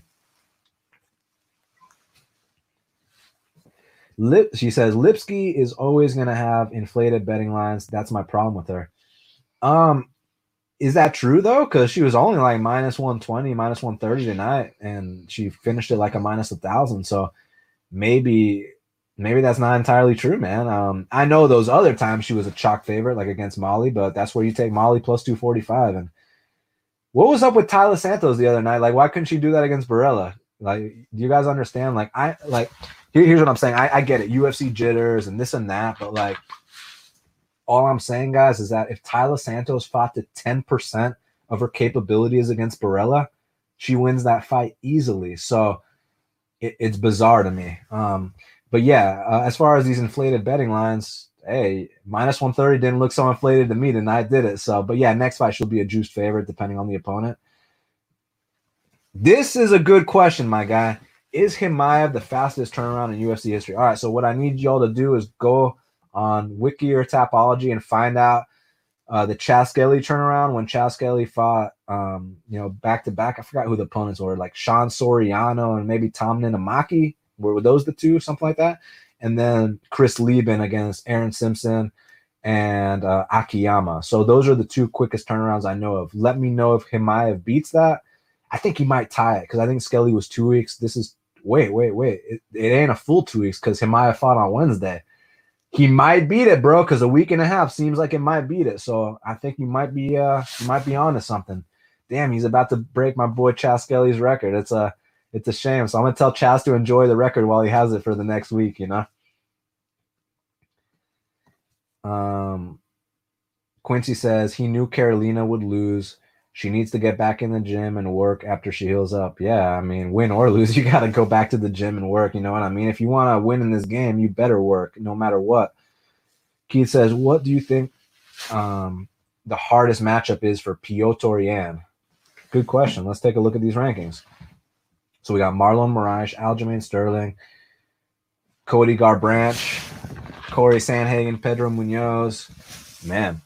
Lip- she says, Lipsky is always going to have inflated betting lines. That's my problem with her. Um, is that true, though? Because she was only like minus one twenty, minus one thirty tonight, and she finished it like a minus one thousand. So, Maybe, maybe that's not entirely true, man. Um, I know those other times she was a chalk favorite, like against Molly, but that's where you take Molly plus two forty-five. And what was up with Tyler Santos the other night? Like, why couldn't she do that against Barella? Like, do you guys understand? Like, I like here, here's what I'm saying. I, I get it, U F C jitters and this and that, but like, all I'm saying, guys, is that if Tyler Santos fought to ten percent of her capabilities against Barella, she wins that fight easily. So it's bizarre to me. Um, but yeah, uh, as far as these inflated betting lines, hey, minus one thirty didn't look so inflated to me tonight, did it? So, but yeah, next fight she'll be a juiced favorite depending on the opponent. This is a good question, my guy. Is Chimaev the fastest turnaround in U F C history? All right, so what I need y'all to do is go on Wiki or Tapology and find out uh, the Chas Skelly turnaround when Chas Skelly fought Um, you know, back to back. I forgot who the opponents were, like Sean Soriano and maybe Tom Ninamaki. Were, were those the two, something like that? And then Chris Lieben against Aaron Simpson and uh, Akiyama. So those are the two quickest turnarounds I know of. Let me know if Chimaev beats that. I think he might tie it because I think Skelly was two weeks. This is wait, wait, wait. It, it ain't a full two weeks because Chimaev fought on Wednesday. He might beat it, bro, because a week and a half seems like it might beat it. So I think you might be uh you might be onto something. Damn, he's about to break my boy Chas Skelly's record. It's a, it's a shame. So I'm going to tell Chas to enjoy the record while he has it for the next week, you know. Um, Quincy says he knew Carolina would lose. She needs to get back in the gym and work after she heals up. Yeah, I mean, win or lose, you got to go back to the gym and work. You know what I mean? If you want to win in this game, you better work no matter what. Keith says, what do you think um, the hardest matchup is for Petr Yan? Good question. Let's take a look at these rankings. So we got Marlon Moraes, Aljamain Sterling, Cody Garbrandt, Corey Sandhagen, Pedro Munoz. Man.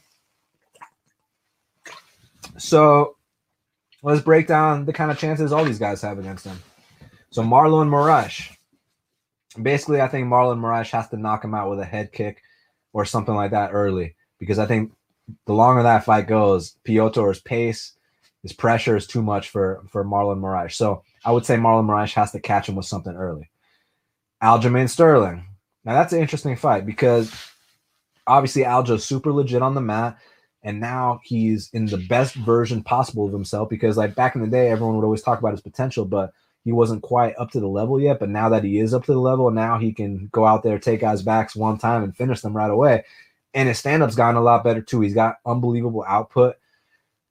So let's break down the kind of chances all these guys have against him. So Marlon Moraes. Basically, I think Marlon Moraes has to knock him out with a head kick or something like that early because I think the longer that fight goes, Piotr's pace His pressure is too much for, for Marlon Moraes. So I would say Marlon Moraes has to catch him with something early. Aljamain Sterling. Now, that's an interesting fight because obviously Aljo's super legit on the mat, and now he's in the best version possible of himself because, like, back in the day, everyone would always talk about his potential, but he wasn't quite up to the level yet. But now that he is up to the level, now he can go out there, take guys' backs one time and finish them right away. And his stand-up's gotten a lot better too. He's got unbelievable output.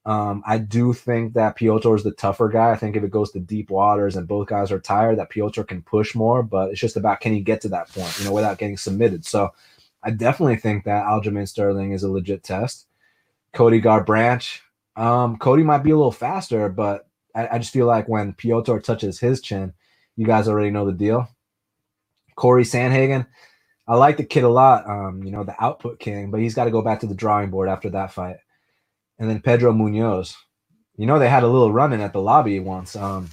Um, I do think that Piotr is the tougher guy. I think if it goes to deep waters and both guys are tired, that Piotr can push more, but it's just about can he get to that point, you know, without getting submitted. So I definitely think that Aljamain Sterling is a legit test. Cody Garbrandt. Um, Cody might be a little faster, but I, I just feel like when Piotr touches his chin, you guys already know the deal. Corey Sandhagen. I like the kid a lot, um, you know, the output king, but he's got to go back to the drawing board after that fight. And then Pedro Munoz. You know, they had a little run-in at the lobby once. Um,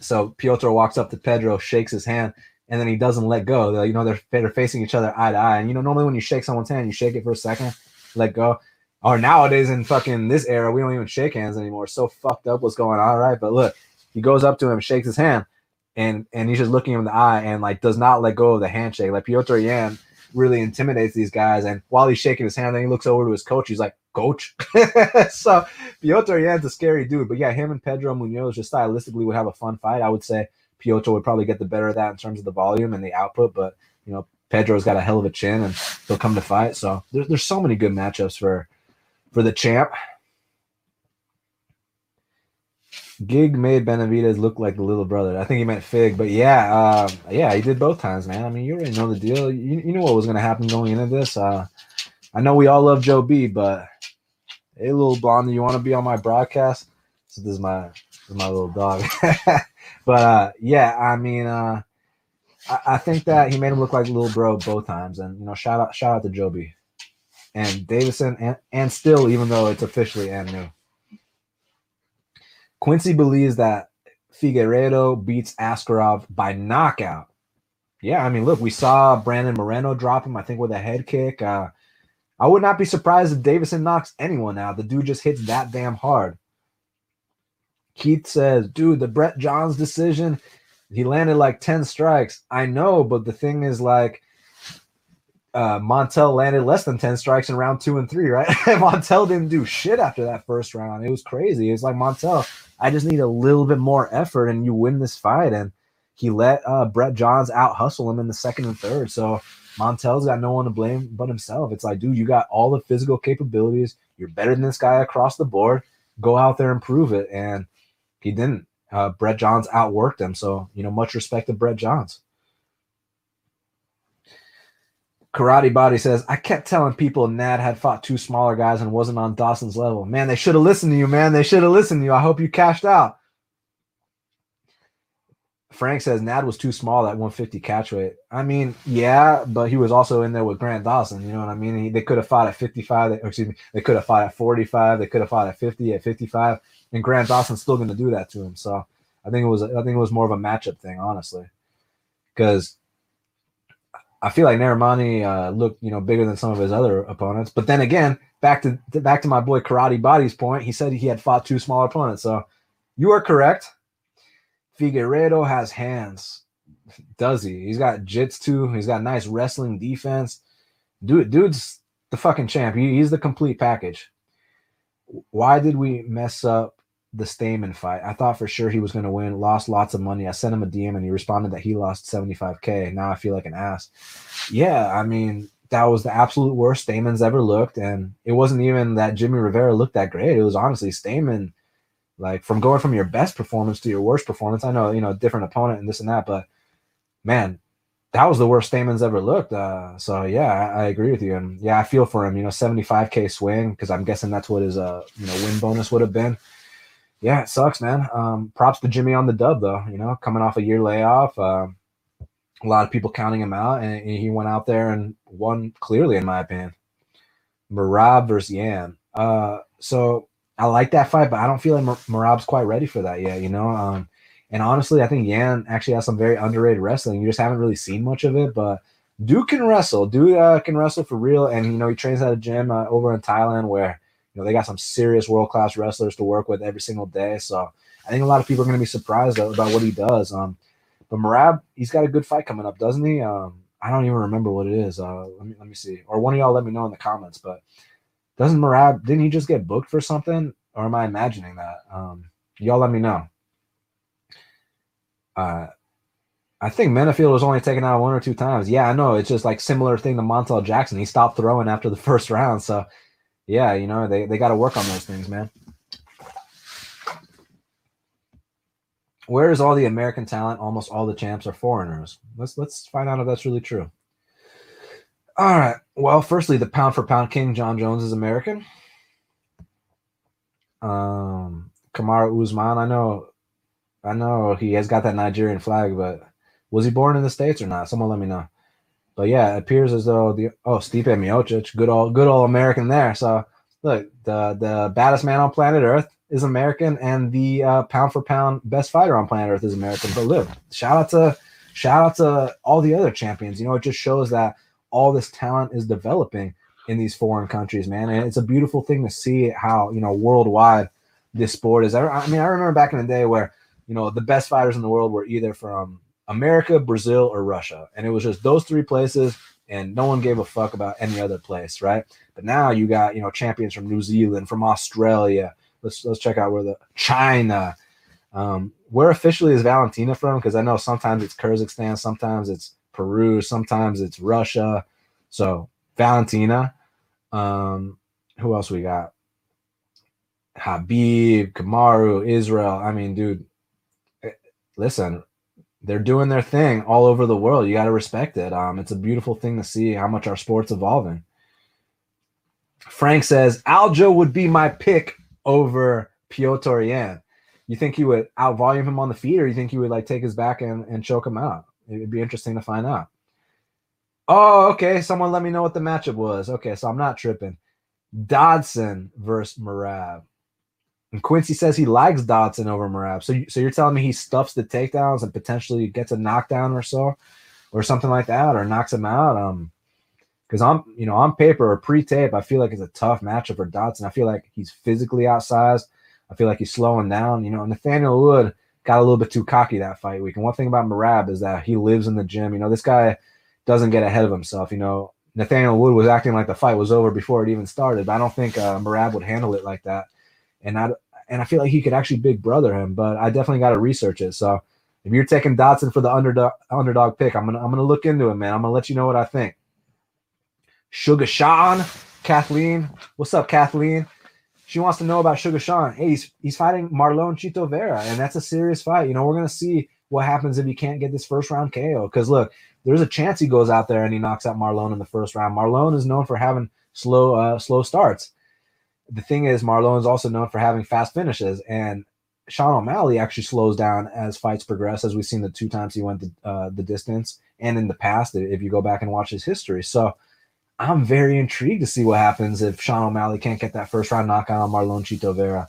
so Piotr walks up to Pedro, shakes his hand, and then he doesn't let go. They're, you know, they're, they're facing each other eye to eye. And, you know, normally when you shake someone's hand, you shake it for a second, let go. Or nowadays in fucking this era, we don't even shake hands anymore. So fucked up what's going on, right? But look, he goes up to him, shakes his hand, and and he's just looking him in the eye and, like, does not let go of the handshake. Like, Petr Yan really intimidates these guys. And while he's shaking his hand, then he looks over to his coach. He's like, coach. So Piotr Yan's a scary dude, but yeah, him and Pedro Munoz just stylistically would have a fun fight. I would say Piotr would probably get the better of that in terms of the volume and the output, but you know, Pedro's got a hell of a chin and he'll come to fight. So there's, there's so many good matchups for, for the champ. Gig made Benavidez look like the little brother. I think he meant Fig, but yeah, uh, yeah, he did both times, man. I mean, you already know the deal. You, you knew what was going to happen going into this. Uh, I know we all love Joe B, but hey, little blonde, you want to be on my broadcast? So this is my this is my little dog. But uh, yeah, I mean, uh, I, I think that he made him look like little bro both times, and you know, shout out shout out to Joe B and Davison, and, and still, even though it's officially and new. Quincy believes that Figueiredo beats Askarov by knockout. Yeah, I mean, look, we saw Brandon Moreno drop him, I think, with a head kick. Uh, I would not be surprised if Davison knocks anyone out. The dude just hits that damn hard. Keith says, dude, the Brett Johns decision, he landed like ten strikes. I know, but the thing is, like, uh, Montel landed less than ten strikes in round two and three, right? Montel didn't do shit after that first round. It was crazy. It was like, Montel, I just need a little bit more effort, and you win this fight. And he let uh, Brett Johns out-hustle him in the second and third, so Montel's got no one to blame but himself. It's like, dude, you got all the physical capabilities. You're better than this guy across the board. Go out there and prove it. And he didn't. Uh, Brett Johns outworked him. So, you know, much respect to Brett Johns. Karate Body says, I kept telling people Nad had fought two smaller guys and wasn't on Dawson's level. Man, they should have listened to you, man. They should have listened to you. I hope you cashed out. Frank says Nad was too small at one fifty catch weight. I mean, yeah, but he was also in there with Grant Dawson. You know what I mean? He, they could have fought at fifty-five. They, or excuse me. They could have fought at forty-five. They could have fought at fifty, at fifty-five, and Grant Dawson's still going to do that to him. So I think it was. I think it was more of a matchup thing, honestly, because I feel like Narimani uh, looked, you know, bigger than some of his other opponents. But then again, back to back to my boy Karate Body's point. He said he had fought two smaller opponents. So you are correct. Figueiredo has hands. Does he? He's got jiu-jitsu. He's got nice wrestling defense. Dude, dude's the fucking champ. He, he's the complete package. Why did we mess up the Stamen fight? I thought for sure he was going to win. Lost lots of money. I sent him a D M and he responded that he lost seventy-five K. Now I feel like an ass. Yeah, I mean, that was the absolute worst Stamen's ever looked. And it wasn't even that Jimmy Rivera looked that great. It was honestly Stamen. Like, from going from your best performance to your worst performance, I know, you know, different opponent and this and that, but, man, that was the worst Stamen's ever looked. Uh, so, yeah, I, I agree with you. And, yeah, I feel for him, you know, seventy-five K swing, because I'm guessing that's what his, uh, you know, win bonus would have been. Yeah, it sucks, man. Um, props to Jimmy on the dub, though, you know, coming off a year layoff. Uh, a lot of people counting him out, and he went out there and won clearly, in my opinion. Marab versus Yan. Uh, so... I like that fight, but I don't feel like Mar- Marab's quite ready for that yet, you know? Um, and honestly, I think Yan actually has some very underrated wrestling. You just haven't really seen much of it, but dude can wrestle. Dude uh, can wrestle for real, and, you know, he trains at a gym uh, over in Thailand where You know, they got some serious world-class wrestlers to work with every single day. So I think a lot of people are going to be surprised about what he does. Um, but Marab, he's got a good fight coming up, doesn't he? Um, I don't even remember what it is. Uh, let me let me see. Or one of y'all let me know in the comments. But doesn't Marab, didn't he just get booked for something? Or am I imagining that? Um, y'all let me know. Uh, I think Menafield was only taken out one or two times. Yeah, I know. It's just like similar thing to Montel Jackson. He stopped throwing after the first round. So, yeah, you know, they, they got to work on those things, man. Where is all the American talent? Almost all the champs are foreigners. Let's let's find out if that's really true. All right. Well, firstly, the pound-for-pound king, John Jones, is American. Um, Kamaru Usman, I know – I know he has got that Nigerian flag, but was he born in the States or not? Someone let me know. But yeah, it appears as though the oh Stipe Miocic, good old good old American there. So look, the the baddest man on planet Earth is American, and the uh, pound for pound best fighter on planet Earth is American. But look, shout out to shout out to all the other champions. You know, it just shows that all this talent is developing in these foreign countries, man, and it's a beautiful thing to see how you know worldwide this sport is. I, I mean, I remember back in the day where, you know, the best fighters in the world were either from America, Brazil, or Russia. And it was just those three places, and no one gave a fuck about any other place, right? But now you got, you know, champions from New Zealand, from Australia. Let's let's check out where the – China. Um, where officially is Valentina from? Because I know sometimes it's Kyrgyzstan, sometimes it's Peru, sometimes it's Russia. So Valentina. Um, who else we got? Habib, Kamaru, Israel. I mean, dude. Listen, they're doing their thing all over the world. You got to respect it. Um, it's a beautiful thing to see how much our sport's evolving. Frank says, Aljo would be my pick over Petr Yan. You think he would outvolume him on the feet, or you think he would like take his back and, and choke him out? It'd be interesting to find out. Oh, okay. Someone let me know what the matchup was. Okay, so I'm not tripping. Dodson versus Marab. And Quincy says he likes Dodson over Marab. So, you, so you're telling me he stuffs the takedowns and potentially gets a knockdown or so, or something like that, or knocks him out. Um, because I'm, you know, on paper or pre-tape, I feel like it's a tough matchup for Dodson. I feel like he's physically outsized. I feel like he's slowing down. You know, Nathaniel Wood got a little bit too cocky that fight week. And one thing about Marab is that he lives in the gym. You know, this guy doesn't get ahead of himself. You know, Nathaniel Wood was acting like the fight was over before it even started. But I don't think uh, Marab would handle it like that. And I. And I feel like he could actually big brother him, but I definitely got to research it. So if you're taking Dodson for the underdog underdog pick, I'm gonna I'm gonna look into it, man. I'm gonna let you know what I think. Sugar Sean, Kathleen, what's up, Kathleen? She wants to know about Sugar Sean. Hey, he's he's fighting Marlon Chito Vera, and that's a serious fight. You know, we're gonna see what happens if he can't get this first round K O. Because look, there's a chance he goes out there and he knocks out Marlon in the first round. Marlon is known for having slow uh, slow starts. The thing is, Marlon's also known for having fast finishes, and Sean O'Malley actually slows down as fights progress, as we've seen the two times he went the, uh, the distance, and in the past, if you go back and watch his history. So I'm very intrigued to see what happens if Sean O'Malley can't get that first-round knockout on Marlon Chito Vera.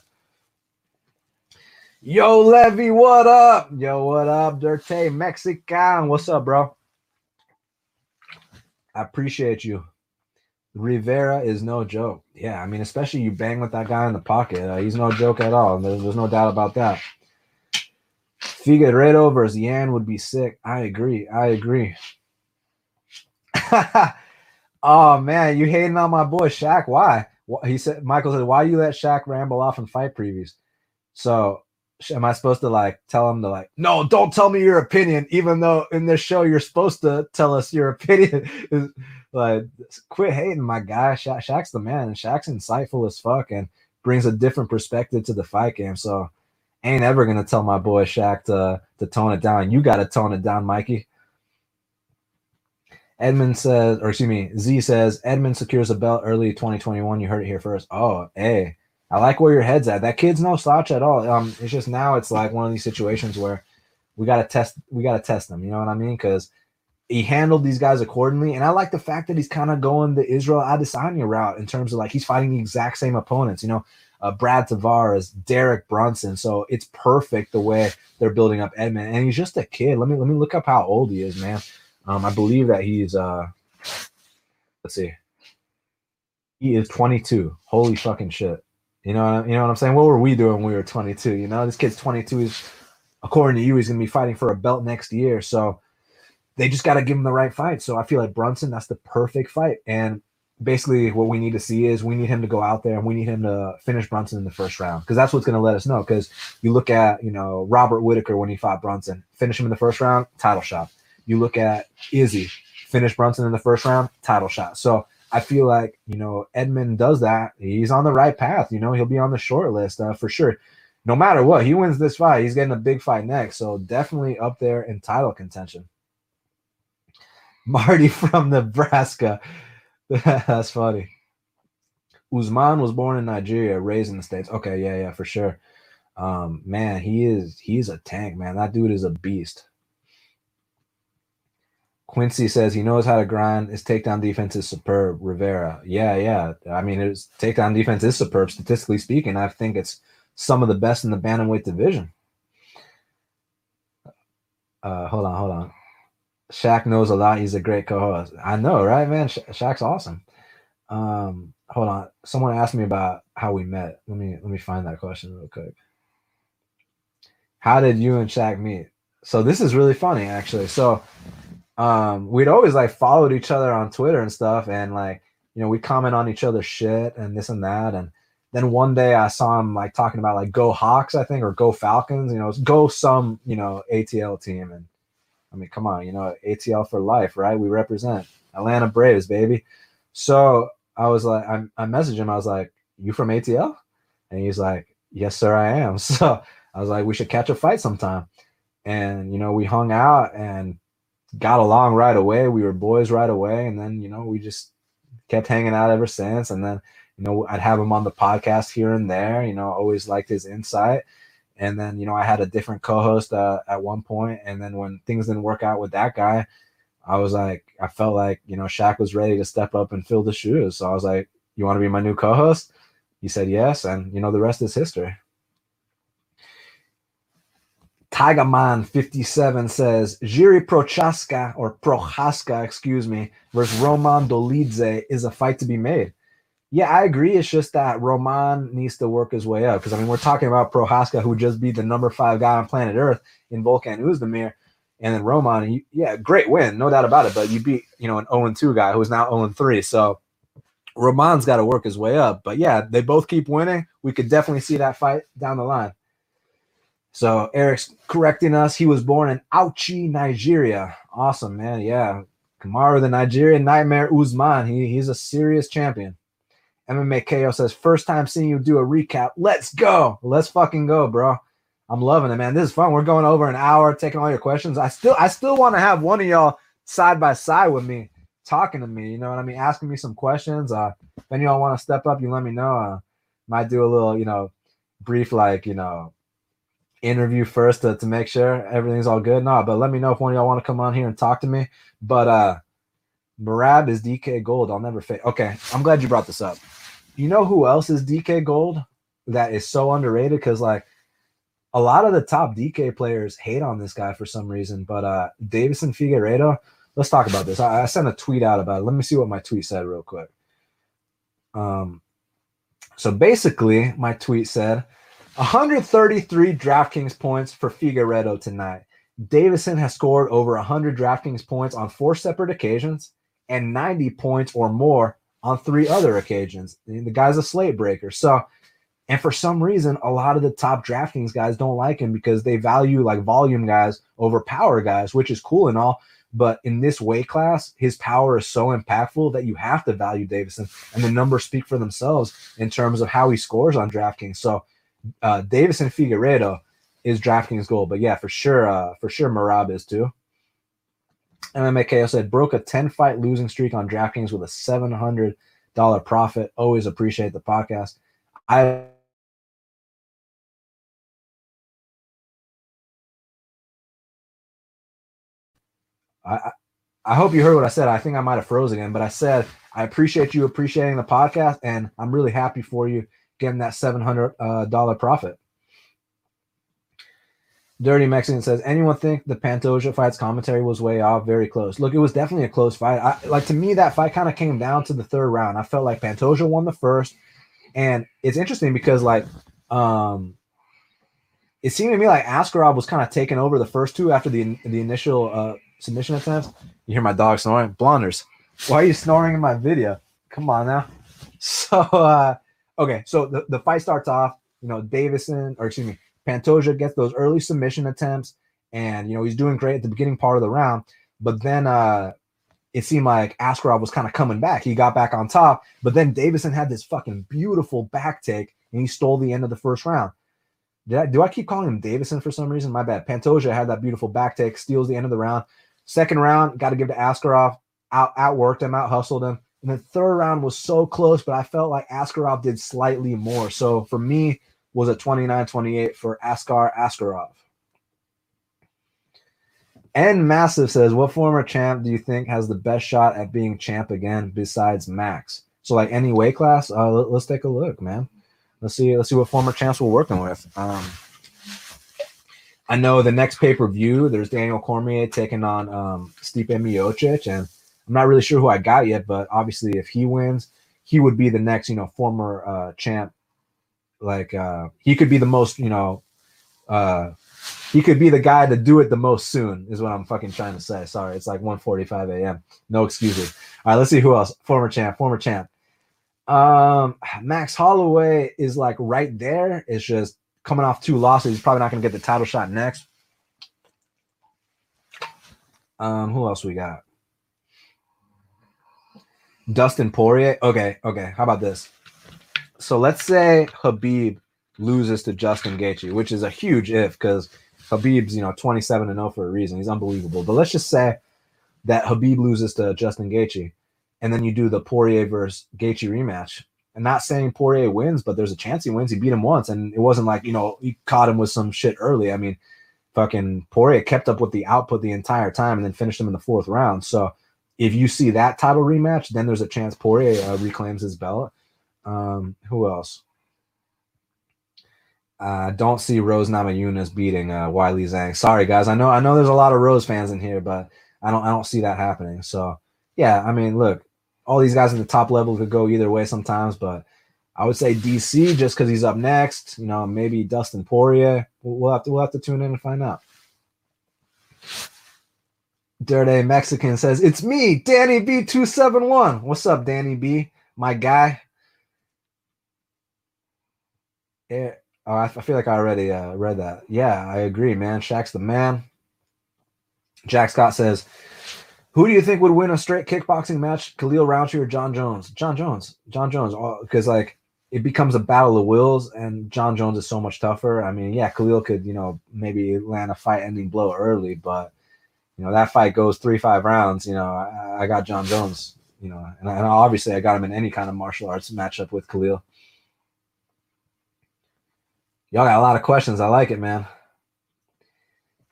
Yo, Levy, what up? Yo, what up, Dirte Mexican? What's up, bro? I appreciate you. Rivera is no joke. Yeah, I mean, especially you bang with that guy in the pocket. Uh, he's no joke at all. There's, there's no doubt about that. Figueiredo versus Yan would be sick. I agree. I agree. Oh, man, you hating on my boy Shaq. Why? He said, Michael said, why you let Shaq ramble off in fight previews? So am I supposed to, like, tell him to, like, no, don't tell me your opinion, even though in this show you're supposed to tell us your opinion? Like, quit hating my guy. Sha- Shaq's the man. And Shaq's insightful as fuck and brings a different perspective to the fight game. So ain't ever going to tell my boy Shaq to, to tone it down. You got to tone it down, Mikey. Edmund says, or excuse me, Z says, Edmund secures a belt early twenty twenty-one. You heard it here first. Oh, hey, I like where your head's at. That kid's no slouch at all. Um, It's just now it's like one of these situations where we got to test, we got to test them. You know what I mean? Because he handled these guys accordingly, and I like the fact that he's kind of going the Israel Adesanya route in terms of, like, he's fighting the exact same opponents, you know, uh, Brad Tavares, Derek Brunson. So it's perfect the way they're building up Edmund, and he's just a kid. Let me let me look up how old he is, man. Um, I believe that he's uh, let's see, He is twenty-two. Holy fucking shit. You know, you know what I'm saying? What were we doing when we were twenty-two? You know, this kid's twenty-two. He's, according to you, he's going to be fighting for a belt next year. So they just got to give him the right fight. So I feel like Brunson, that's the perfect fight. And basically what we need to see is we need him to go out there and we need him to finish Brunson in the first round, because that's what's going to let us know. Because you look at, you know, Robert Whitaker when he fought Brunson, finish him in the first round, title shot. You look at Izzy, finish Brunson in the first round, title shot. So I feel like, you know, Edmund does that. He's on the right path. You know, he'll be on the short list uh, for sure. No matter what, he wins this fight, he's getting a big fight next. So definitely up there in title contention. Marty from Nebraska. That's funny. Usman was born in Nigeria, raised in the States. Okay, yeah, yeah, for sure. Um, man, he is he's a tank, man. That dude is a beast. Quincy says he knows how to grind. His takedown defense is superb. Rivera. Yeah, yeah. I mean, his takedown defense is superb, statistically speaking. I think it's some of the best in the bantamweight division. Uh, hold on, hold on. Shaq knows a lot. He's a great co-host. I know, right, man? Sha- Shaq's awesome. Um, hold on. Someone asked me about how we met. Let me let me find that question real quick. How did you and Shaq meet? So this is really funny, actually. So um, we'd always like followed each other on Twitter and stuff, and like you know we comment on each other's shit and this and that. And then one day I saw him like talking about like Go Hawks, I think, or Go Falcons. You know, go some you know A T L team and. I mean, come on, you know, A T L for life, right? We represent Atlanta Braves, baby. So I was like, I, I messaged him. I was like, you from A T L? And he's like, yes, sir, I am. So I was like, we should catch a fight sometime. And, you know, we hung out and got along right away. We were boys right away. And then, you know, we just kept hanging out ever since. And then, you know, I'd have him on the podcast here and there, you know, always liked his insight. And then, you know, I had a different co-host uh, at one point. And then when things didn't work out with that guy, I was like, I felt like, you know, Shaq was ready to step up and fill the shoes. So I was like, you want to be my new co-host? He said yes. And, you know, the rest is history. Tigerman fifty-seven says, Jiří Procházka, or Procházka, excuse me, versus Romando Dolidze is a fight to be made. Yeah, I agree. It's just that Roman needs to work his way up. Because, I mean, we're talking about Procházka, who would just be the number five guy on planet Earth in Volkan Oezdemir. And then Roman, you, yeah, great win, no doubt about it. But you beat, you know, an oh and two guy who is now oh and three. So Roman's got to work his way up. But, yeah, they both keep winning. We could definitely see that fight down the line. So Eric's correcting us. He was born in Auchi, Nigeria. Awesome, man. Yeah. Kamaru, the Nigerian Nightmare Usman. He, he's a serious champion. M M A K O says, first time seeing you do a recap. Let's go. Let's fucking go, bro. I'm loving it, man. This is fun. We're going over an hour, taking all your questions. I still I still want to have one of y'all side by side with me, talking to me. You know what I mean? Asking me some questions. Uh, if any of y'all want to step up, you let me know. Uh, might do a little, you know, brief, like, you know, interview first to, to make sure everything's all good. No, but let me know if one of y'all want to come on here and talk to me. But uh, Marab is D K Gold. I'll never fail. Okay, I'm glad you brought this up. You know who else is D K Gold that is so underrated? Because, like, a lot of the top D K players hate on this guy for some reason. But uh, Davison Figueiredo, let's talk about this. I, I sent a tweet out about it. Let me see what my tweet said real quick. Um, So, basically, my tweet said, one hundred thirty-three DraftKings points for Figueiredo tonight. Davison has scored over one hundred DraftKings points on four separate occasions and ninety points or more on three other occasions. The guy's a slate breaker. So, and for some reason, a lot of the top DraftKings guys don't like him because they value like volume guys over power guys, which is cool and all. But in this weight class, his power is so impactful that you have to value Davison. And the numbers speak for themselves in terms of how he scores on DraftKings. So uh, Davison Figueiredo is DraftKings gold. But yeah, for sure, uh, for sure Marab is too. M M A K O said, broke a ten-fight losing streak on DraftKings with a seven hundred dollars profit. Always appreciate the podcast. I I, I hope you heard what I said. I think I might have froze again, but I said I appreciate you appreciating the podcast, and I'm really happy for you getting that seven hundred dollars profit. Dirty Mexican says, anyone think the Pantoja fight's commentary was way off? Very close. Look, it was definitely a close fight. I, like, to me, that fight kind of came down to the third round. I felt like Pantoja won the first. And it's interesting because, like, um, it seemed to me like Askarov was kind of taking over the first two after the the initial uh, submission attempts. You hear my dog snoring? Blonders, why are you snoring in my video? Come on now. So, uh, okay, so the, the fight starts off, you know, Davison, or excuse me, Pantoja gets those early submission attempts, and, you know, he's doing great at the beginning part of the round. But then uh, it seemed like Askarov was kind of coming back. He got back on top, but then Davison had this fucking beautiful back take, and he stole the end of the first round. Did I, do I keep calling him Davison for some reason? My bad. Pantoja had that beautiful back take, steals the end of the round. Second round, got to give to Askarov. Out, outworked him, out-hustled him. And the third round was so close, but I felt like Askarov did slightly more. So for me, was a twenty-nine twenty-eight for Askar Askarov. And Massive says, what former champ do you think has the best shot at being champ again besides Max? So, like, any weight class, uh, let, let's take a look, man. Let's see Let's see what former champs we're working with. Um, I know the next pay-per-view, there's Daniel Cormier taking on um, Stipe Miocic, and I'm not really sure who I got yet, but obviously if he wins, he would be the next, you know, former uh, champ. Like, uh, he could be the most, you know, uh, he could be the guy to do it the most soon is what I'm fucking trying to say. Sorry, it's like one forty-five a.m. No excuses. All right, let's see who else. Former champ, former champ. Um, Max Holloway is, like, right there. It's just coming off two losses. He's probably not going to get the title shot next. Um, who else we got? Dustin Poirier. Okay, okay. How about this? So let's say Habib loses to Justin Gaethje, which is a huge if because Habib's, you know, twenty-seven and oh for a reason. He's unbelievable. But let's just say that Habib loses to Justin Gaethje, and then you do the Poirier versus Gaethje rematch. And not saying Poirier wins, but there's a chance he wins. He beat him once, and it wasn't like, you know, he caught him with some shit early. I mean, fucking Poirier kept up with the output the entire time and then finished him in the fourth round. So if you see that title rematch, then there's a chance Poirier uh, reclaims his belt. Um, who else? I uh, don't see Rose Namajunas beating uh, Weili Zhang. Sorry, guys. I know I know there's a lot of Rose fans in here, but I don't I don't see that happening. So, yeah, I mean, look, all these guys in the top level could go either way sometimes, but I would say D C just because he's up next. You know, maybe Dustin Poirier. We'll have to, we'll have to tune in and find out. Dirty Mexican says, it's me, Danny B two seventy-one. What's up, Danny B, my guy? It, oh, I, f- I feel like I already uh, read that. Yeah, I agree, man. Shaq's the man. Jack Scott says, who do you think would win a straight kickboxing match, Khalil Roundtree or John Jones? John Jones. John Jones. Because, like, it becomes a battle of wills, and John Jones is so much tougher. I mean, yeah, Khalil could, you know, maybe land a fight-ending blow early, but, you know, that fight goes three, five rounds. You know, I, I got John Jones, you know, and, and obviously I got him in any kind of martial arts matchup with Khalil. Y'all got a lot of questions. I like it, man.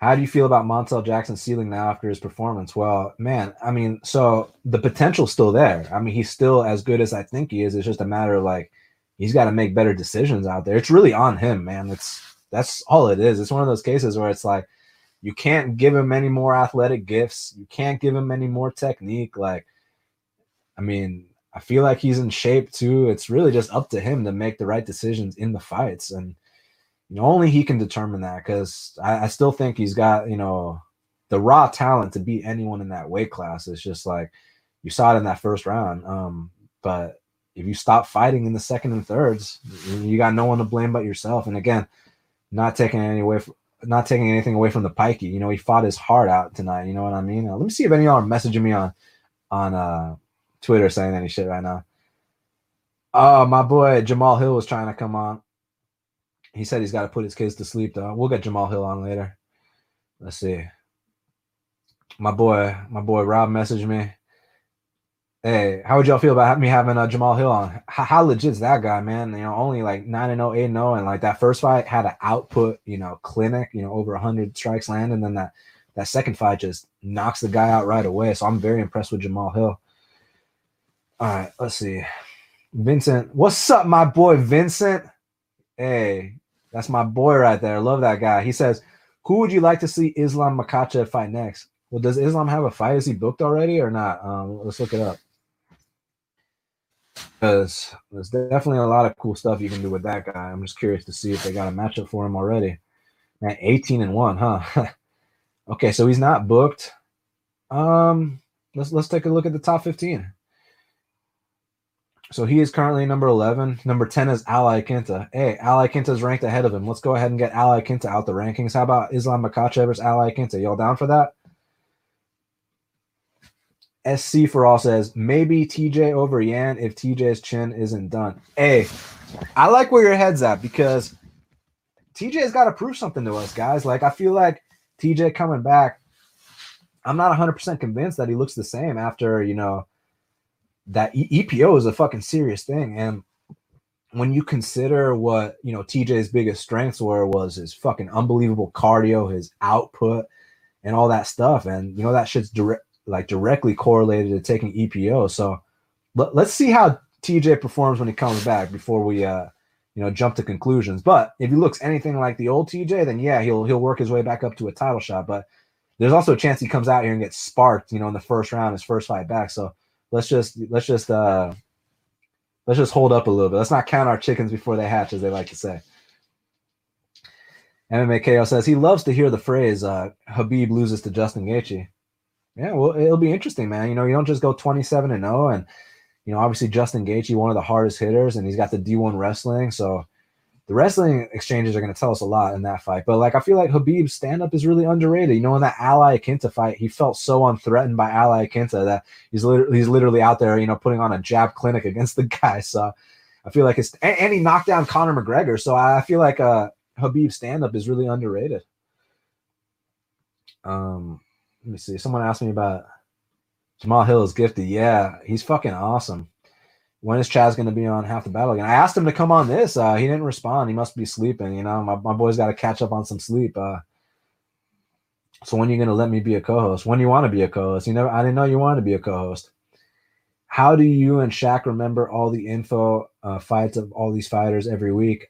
How do you feel about Montel Jackson ceiling now after his performance? Well, man, I mean, so the potential's still there. I mean, he's still as good as I think he is. It's just a matter of, like, he's got to make better decisions out there. It's really on him, man. It's that's all it is. It's one of those cases where it's like you can't give him any more athletic gifts. You can't give him any more technique. Like, I mean, I feel like he's in shape too. It's really just up to him to make the right decisions in the fights, and only he can determine that, because I, I still think he's got, you know, the raw talent to beat anyone in that weight class. It's just like you saw it in that first round. Um, but if you stop fighting in the second and thirds, you got no one to blame but yourself. And again, not taking any away, from, not taking anything away from the Pikey. You know, he fought his heart out tonight. You know what I mean? Now, let me see if any of y'all are messaging me on on uh, Twitter saying any shit right now. Oh, my boy Jamal Hill was trying to come on. He said he's got to put his kids to sleep, though. We'll get Jamal Hill on later. Let's see. My boy, my boy Rob messaged me. Hey, how would y'all feel about me having uh, Jamal Hill on? How, how legit's that guy, man? You know, only like nine and oh, eight and oh, and like that first fight had an output, you know, clinic, you know, over one hundred strikes landed, and then that, that second fight just knocks the guy out right away. So I'm very impressed with Jamal Hill. All right, let's see. Vincent. What's up, my boy Vincent? Hey. That's my boy right there. Love that guy. He says, Who would you like to see Islam Makhachev fight next? Well, does Islam have a fight? Is he booked already or not? Um, let's look it up. Because there's definitely a lot of cool stuff you can do with that guy. I'm just curious to see if they got a matchup for him already. Man, eighteen and one, huh? Okay, so he's not booked. Um, let's let's take a look at the top fifteen. So he is currently number eleven. Number ten is Ali Akinta. Hey, Ali Akinta is ranked ahead of him. Let's go ahead and get Ali Akinta out the rankings. How about Islam Makhachev versus Ali Akinta? Y'all down for that? S C for all says, maybe T J over Yan if T J's chin isn't done. Hey, I like where your head's at because T J's got to prove something to us, guys. Like, I feel like T J coming back, I'm not one hundred percent convinced that he looks the same after, you know, that E P O is a fucking serious thing. And when you consider what, you know, T J's biggest strengths were was his fucking unbelievable cardio, his output, and all that stuff. And, you know, that shit's direct, like directly correlated to taking E P O. So let, let's see how T J performs when he comes back before we, uh, you know, jump to conclusions. But if he looks anything like the old T J, then yeah, he'll, he'll work his way back up to a title shot. But there's also a chance he comes out here and gets sparked, you know, in the first round, his first fight back. So Let's just let's just uh, let's just hold up a little bit. Let's not count our chickens before they hatch, as they like to say. M M A K O says he loves to hear the phrase uh, "Habib loses to Justin Gaethje." Yeah, well, it'll be interesting, man. You know, you don't just go twenty-seven and oh, and you know, obviously Justin Gaethje, one of the hardest hitters, and he's got the D one wrestling, so the wrestling exchanges are going to tell us a lot in that fight. But like, I feel like Habib's stand-up is really underrated. You know, in that Ali Akinta fight, he felt so unthreatened by Ali Akinta that he's literally, he's literally out there, you know, putting on a jab clinic against the guy. So I feel like it's – and he knocked down Conor McGregor. So I feel like uh, Habib's stand-up is really underrated. Um, let me see. Someone asked me about Jamal Hill is gifted. Yeah, he's fucking awesome. When is Chaz going to be on Half the Battle again? I asked him to come on this. Uh, he didn't respond. He must be sleeping. You know, my, my boy's got to catch up on some sleep. Uh, so when are you going to let me be a co-host? When do you want to be a co-host? You never, I didn't know you wanted to be a co-host. How do you and Shaq remember all the info uh, fights of all these fighters every week?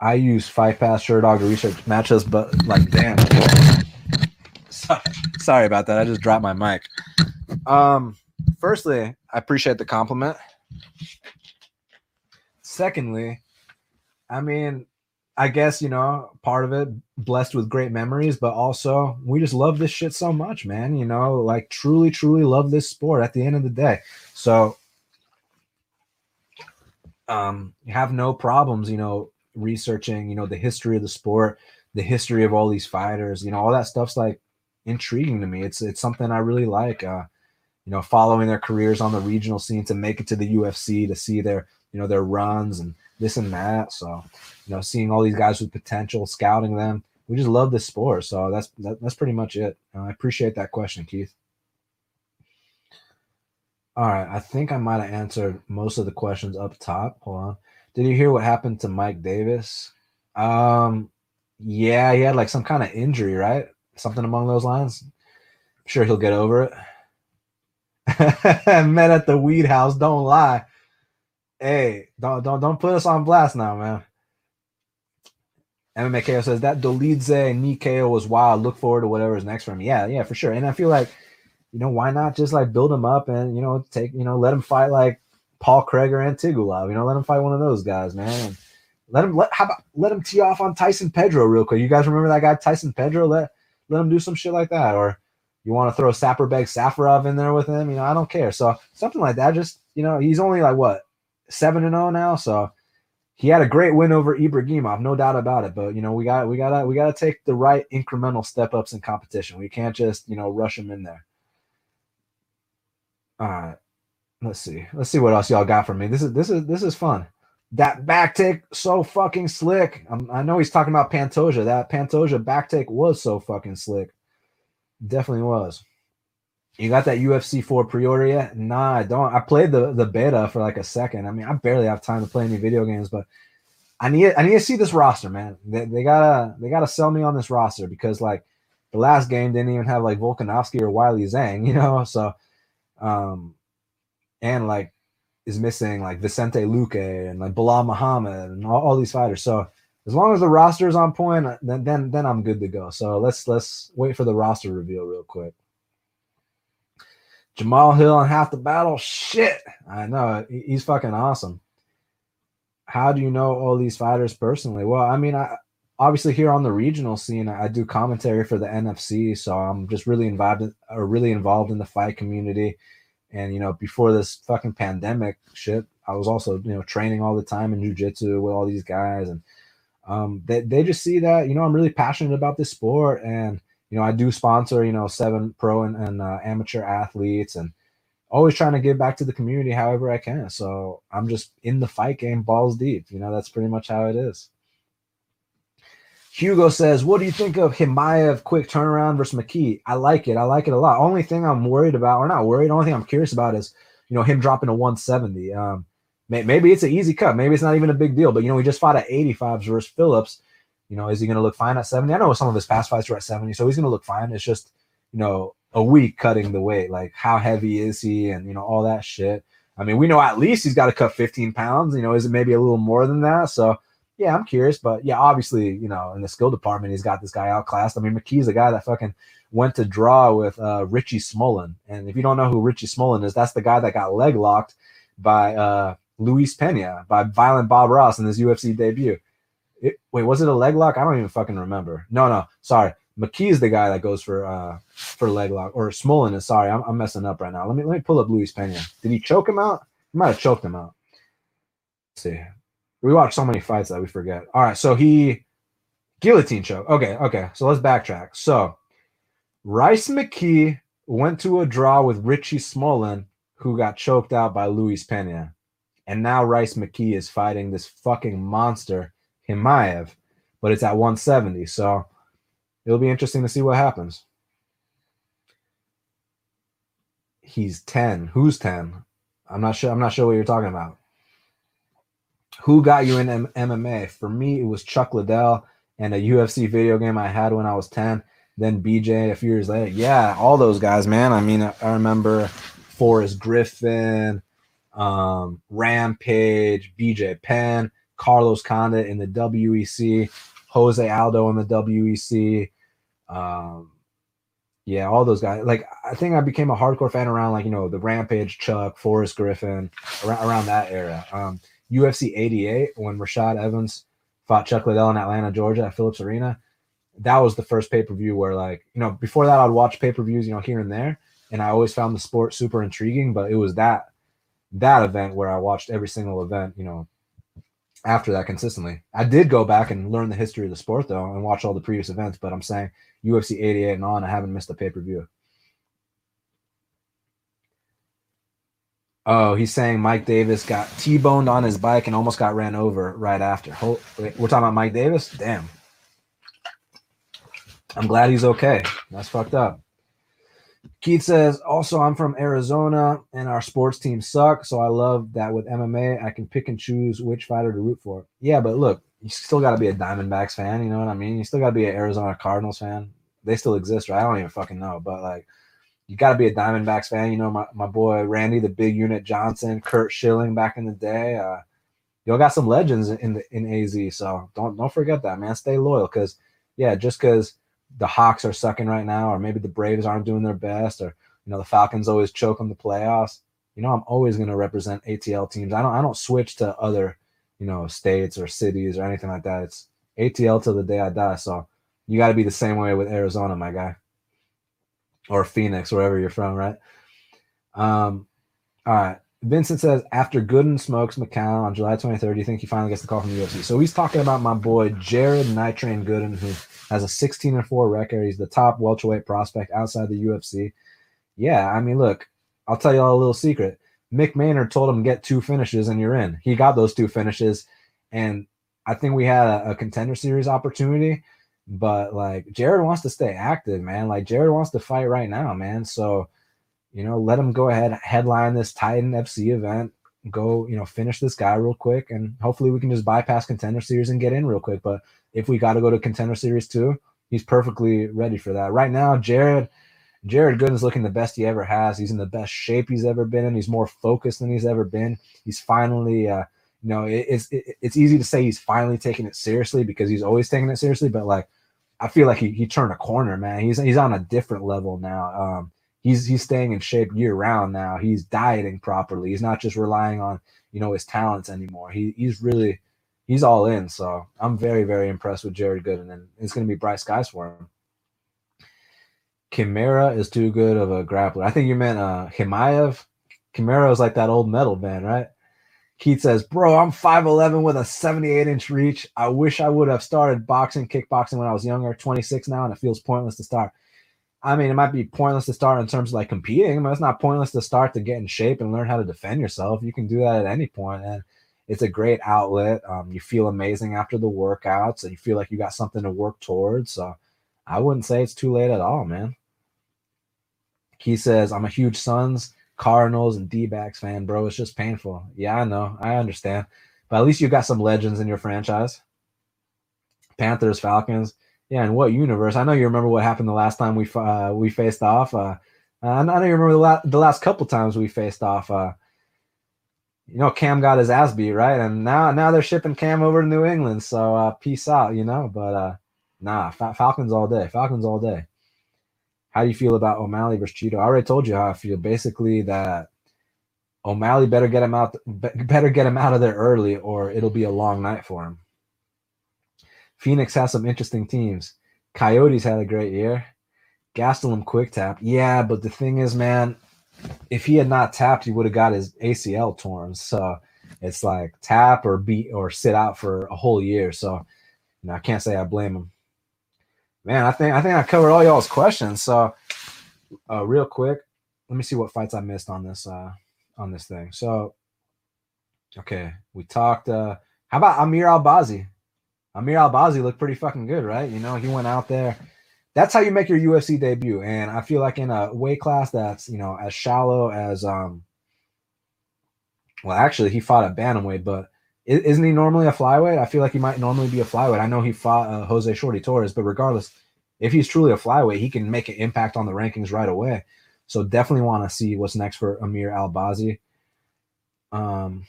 I use Fight Pass, Sure Dog to research matches, but like, damn. Sorry, sorry about that. I just dropped my mic. Um, firstly, I appreciate the compliment. Secondly, I mean, I guess, you know, part of it, blessed with great memories, but also we just love this shit so much, man. You know, like truly, truly love this sport at the end of the day. So um, you have no problems, you know, researching, you know, the history of the sport, the history of all these fighters, you know, all that stuff's like intriguing to me. It's, it's something I really like. Uh, you know, following their careers on the regional scene to make it to the U F C, to see their, you know, their runs and this and that. So, you know, seeing all these guys with potential, scouting them. We just love this sport. So that's, that, that's pretty much it. Uh, I appreciate that question, Keith. All right. I think I might've answered most of the questions up top. Hold on. Did you hear what happened to Mike Davis? Um, yeah, he had like some kind of injury, right? Something along those lines. I'm sure he'll get over it. Met at the weed house. Don't lie. Hey, don't don't don't put us on blast now, man. M M A K O says that Dolidze knee K O was wild. Look forward to whatever's next for him. Yeah, yeah, for sure. And I feel like, you know, why not just like build him up and, you know, take, you know, let him fight like Paul Craig or Antigulov. You know, let him fight one of those guys, man. And let him let how about let him tee off on Tyson Pedro real quick. You guys remember that guy Tyson Pedro? Let let him do some shit like that. Or you want to throw Saperbeg Safarov in there with him? You know, I don't care. So something like that. Just, you know, he's only like what, seven and zero now. So he had a great win over Ibragimov, no doubt about it. But you know, we got we gotta we gotta take the right incremental step ups in competition. We can't just, you know, rush him in there. All right, let's see, let's see what else y'all got for me. This is this is this is fun. That back take so fucking slick. I'm, I know he's talking about Pantoja. That Pantoja back take was so fucking slick. Definitely was. You got that U F C four pre-order yet? Nah, I don't. I played the, the beta for like a second. I mean, I barely have time to play any video games, but I need I need to see this roster, man. They, they gotta they gotta sell me on this roster because like the last game didn't even have like Volkanovski or Wiley Zhang, you know. So, um, and like is missing like Vicente Luque and like Bilal Muhammad and all, all these fighters. So as long as the roster is on point, then then then I'm good to go. So let's let's wait for the roster reveal real quick. Jamahal Hill on Half the Battle. Shit, I know he's fucking awesome. How do you know all these fighters personally? Well, I mean, I obviously here on the regional scene, I do commentary for the N F C, so I'm just really involved, or really involved in the fight community. And you know, before this fucking pandemic shit, I was also you know training all the time in jiu-jitsu with all these guys, and um, they they just see that you know I'm really passionate about this sport, and you know I do sponsor you know seven pro and, and uh, amateur athletes, and always trying to give back to the community however I can. So I'm just in the fight game, balls deep. You know that's pretty much how it is. Hugo says, what do you think of Himaev quick turnaround versus McKee? I like it. I like it a lot. Only thing I'm worried about, or not worried, only thing I'm curious about is, you know, him dropping to one seventy. Um, may, maybe it's an easy cut. Maybe it's not even a big deal. But, you know, he just fought at eighty-fives versus Phillips. You know, is he going to look fine at seventy? I know some of his past fights were at seventy, so he's going to look fine. It's just, you know, a week cutting the weight. Like, how heavy is he? And, you know, all that shit. I mean, we know at least he's got to cut fifteen pounds. You know, is it maybe a little more than that? So, yeah, I'm curious, but yeah, obviously, you know, in the skill department, he's got this guy outclassed. I mean, McKee's a guy that fucking went to draw with uh, Richie Smolan. And if you don't know who Richie Smolan is, that's the guy that got leg locked by uh, Luis Pena, by Violent Bob Ross in his U F C debut. It, wait, was it a leg lock? I don't even fucking remember. No, no, sorry. McKee's the guy that goes for uh, for leg lock, or Smolan is, sorry, I'm, I'm messing up right now. Let me let me pull up Luis Pena. Did he choke him out? He might have choked him out. Let's see. We watch so many fights that we forget. All right, so he guillotine choke. Okay, okay. So let's backtrack. So Rice McKee went to a draw with Richie Smolan, who got choked out by Luis Pena. And now Rice McKee is fighting this fucking monster, Himaev, but it's at one seventy. So it'll be interesting to see what happens. He's ten. Who's ten? I'm not sure. I'm not sure what you're talking about. Who got you in M M A? For me, it was Chuck Liddell and a U F C video game I had when I was ten. Then B J a few years later. Yeah, all those guys, man. I mean, I remember Forrest Griffin, um, Rampage, B J Penn, Carlos Condit in the W E C, Jose Aldo in the W E C. Um, yeah, all those guys. Like, I think I became a hardcore fan around, like, you know, the Rampage, Chuck, Forrest Griffin, around, around that era. Um, U F C eighty-eight, when Rashad Evans fought Chuck Liddell in Atlanta, Georgia at Phillips Arena, that was the first pay-per-view where, like, you know, before that I'd watch pay-per-views, you know, here and there, and I always found the sport super intriguing, but it was that that event where I watched every single event, you know, after that consistently. I did go back and learn the history of the sport, though, and watch all the previous events, but I'm saying U F C eighty-eight and on, I haven't missed a pay-per-view. Oh, he's saying Mike Davis got T-boned on his bike and almost got ran over right after. Hold, wait, we're talking about Mike Davis? Damn. I'm glad he's okay. That's fucked up. Keith says, also, I'm from Arizona, and our sports teams suck, so I love that with M M A, I can pick and choose which fighter to root for. Yeah, but look, you still got to be a Diamondbacks fan, you know what I mean? You still got to be an Arizona Cardinals fan. They still exist, right? I don't even fucking know, but, like, you got to be a Diamondbacks fan. You know, my, my boy Randy, the Big Unit Johnson, Kurt Schilling back in the day. Uh, y'all got some legends in the in A Z, so don't don't forget that, man. Stay loyal, because, yeah, just because the Hawks are sucking right now, or maybe the Braves aren't doing their best, or, you know, the Falcons always choke in the playoffs, you know, I'm always going to represent A T L teams. I don't I don't switch to other, you know, states or cities or anything like that. It's A T L till the day I die, so you got to be the same way with Arizona, my guy. Or Phoenix, wherever you're from, right? Um, all right. Vincent says, after Gooden smokes McCown on July twenty-third, you think he finally gets the call from the U F C? So he's talking about my boy Jared Night Train Gooden, who has a sixteen and four record. He's the top welterweight prospect outside the U F C. Yeah, I mean, look, I'll tell you all a little secret. Mick Maynard told him, get two finishes and you're in. He got those two finishes, and I think we had a, a contender series opportunity. But, like, Jared wants to stay active, man. Like, Jared wants to fight right now, man. So, you know, let him go ahead, headline this Titan F C event, go, you know, finish this guy real quick, and hopefully we can just bypass Contender Series and get in real quick. But if we got to go to Contender Series too, he's perfectly ready for that. Right now, Jared Jared Gooden's looking the best he ever has. He's in the best shape he's ever been in. He's more focused than he's ever been. He's finally uh, you know, it, it's it, it's easy to say he's finally taking it seriously because he's always taking it seriously, but like I feel like he, he turned a corner, man. He's he's on a different level now. Um, he's he's staying in shape year round now. He's dieting properly. He's not just relying on, you know, his talents anymore. He he's really he's all in. So I'm very very impressed with Jared Gooden, and it's going to be bright skies for him. Chimera is too good of a grappler. I think you meant uh, Chimaev. Chimera is like that old metal band, right? Keith says, bro, I'm five eleven with a seventy-eight inch reach. I wish I would have started boxing, kickboxing when I was younger. twenty-six now, and it feels pointless to start. I mean, it might be pointless to start in terms of like competing, but it's not pointless to start to get in shape and learn how to defend yourself. You can do that at any point, and it's a great outlet. Um, you feel amazing after the workouts, and you feel like you got something to work towards. So I wouldn't say it's too late at all, man. Keith says, I'm a huge Suns, Cardinals, and D-backs fan, bro. It's just painful. Yeah, I know. I understand. But at least you got some legends in your franchise. Panthers, Falcons. Yeah, in what universe? I know you remember what happened the last time we uh, we faced off. Uh, I know you remember the, la- the last couple times we faced off. Uh, you know, Cam got his ass beat, right? And now now they're shipping Cam over to New England. So uh, peace out, you know. But uh, nah, fa- Falcons all day. Falcons all day. How do you feel about O'Malley versus Cheeto? I already told you how I feel. Basically, that O'Malley better get him out, better get him out of there early, or it'll be a long night for him. Phoenix has some interesting teams. Coyotes had a great year. Gastelum quick tap. Yeah, but the thing is, man, if he had not tapped, he would have got his A C L torn. So it's like tap or beat or sit out for a whole year. So you know, I can't say I blame him. Man, I think I think I covered all y'all's questions. So, uh, real quick, let me see what fights I missed on this uh, on this thing. So, okay, we talked. Uh, how about Amir Al-Bazzi? Amir Al-Bazzi looked pretty fucking good, right? You know, he went out there. That's how you make your U F C debut. And I feel like in a weight class that's, you know, as shallow as um. Well, actually, he fought at bantamweight, but. Isn't he normally a flyweight? I feel like he might normally be a flyweight. I know he fought uh, Jose Shorty Torres, but regardless, if he's truly a flyweight, he can make an impact on the rankings right away. So definitely want to see what's next for Amir Al-Bazzi. Um,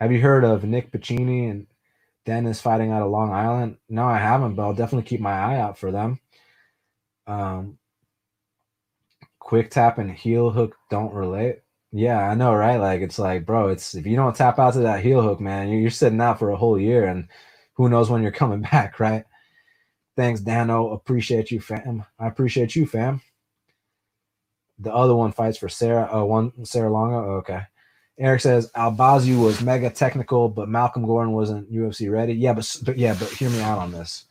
have you heard of Nick Piccini and Dennis fighting out of Long Island? No, I haven't, but I'll definitely keep my eye out for them. Um, quick tap and heel hook don't relate. Yeah, I know, right? Like, it's like, bro, it's if you don't tap out to that heel hook, man, you're, you're sitting out for a whole year, and who knows when you're coming back, right? Thanks, Dano. Appreciate you, fam. I appreciate you, fam. The other one fights for Sarah. Oh, one Sarah Longo. Oh, okay. Eric says Al-Bazzi was mega technical, but Malcolm Gordon wasn't U F C ready. Yeah, but, but yeah, but hear me out on this.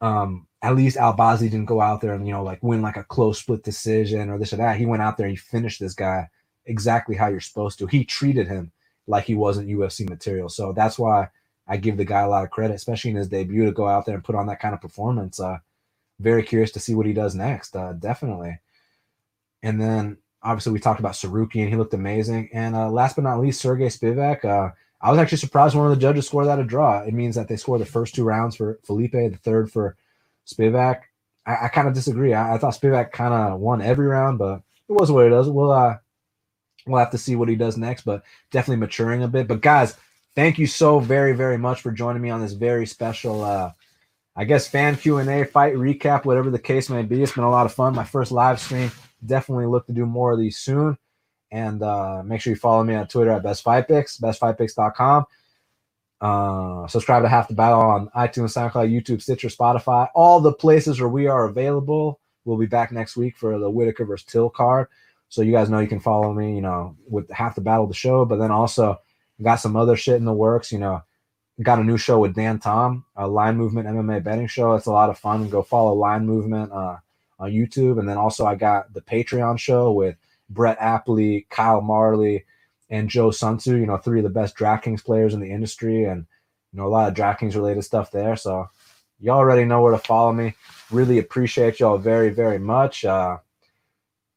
Um, at least Al-Bazzi didn't go out there and, you know, like win like a close split decision or this or that. He went out there and he finished this guy exactly how you're supposed to. He treated him like he wasn't U F C material. So that's why I give the guy a lot of credit, especially in his debut, to go out there and put on that kind of performance. Uh, very curious to see what he does next. Uh, definitely. And then obviously we talked about Sarukian. He looked amazing. And uh, last but not least, Sergey Spivak. Uh, I was actually surprised one of the judges scored that a draw. It means that they scored the first two rounds for Felipe, the third for Spivak. I, I kind of disagree. I, I thought Spivak kind of won every round, but it was what it does. We'll uh, we'll have to see what he does next, but definitely maturing a bit. But guys, thank you so very very much for joining me on this very special, uh, I guess, fan Q and A, fight recap, whatever the case may be. It's been a lot of fun. My first live stream. Definitely look to do more of these soon. And uh, make sure you follow me on Twitter at bestfightpicks, best fight picks dot com. Uh, subscribe to Half the Battle on iTunes, SoundCloud, YouTube, Stitcher, Spotify, all the places where we are available. We'll be back next week for the Whitaker versus Till card. So you guys know you can follow me, you know, with Half the Battle, the show, but then also got some other shit in the works. You know, got a new show with Dan Tom, a Line Movement M M A betting show. It's a lot of fun. Go follow Line Movement uh, on YouTube. And then also I got the Patreon show with Brett Appley, Kyle Marley, and Joe Sunsu, you know, three of the best DraftKings players in the industry, and, you know, a lot of DraftKings related stuff there. So y'all already know where to follow me. Really appreciate y'all very, very much. Uh,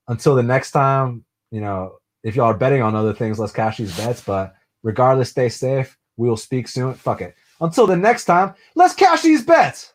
until the next time, you know, if y'all are betting on other things, let's cash these bets. But regardless, stay safe. We will speak soon. Fuck it. Until the next time, let's cash these bets.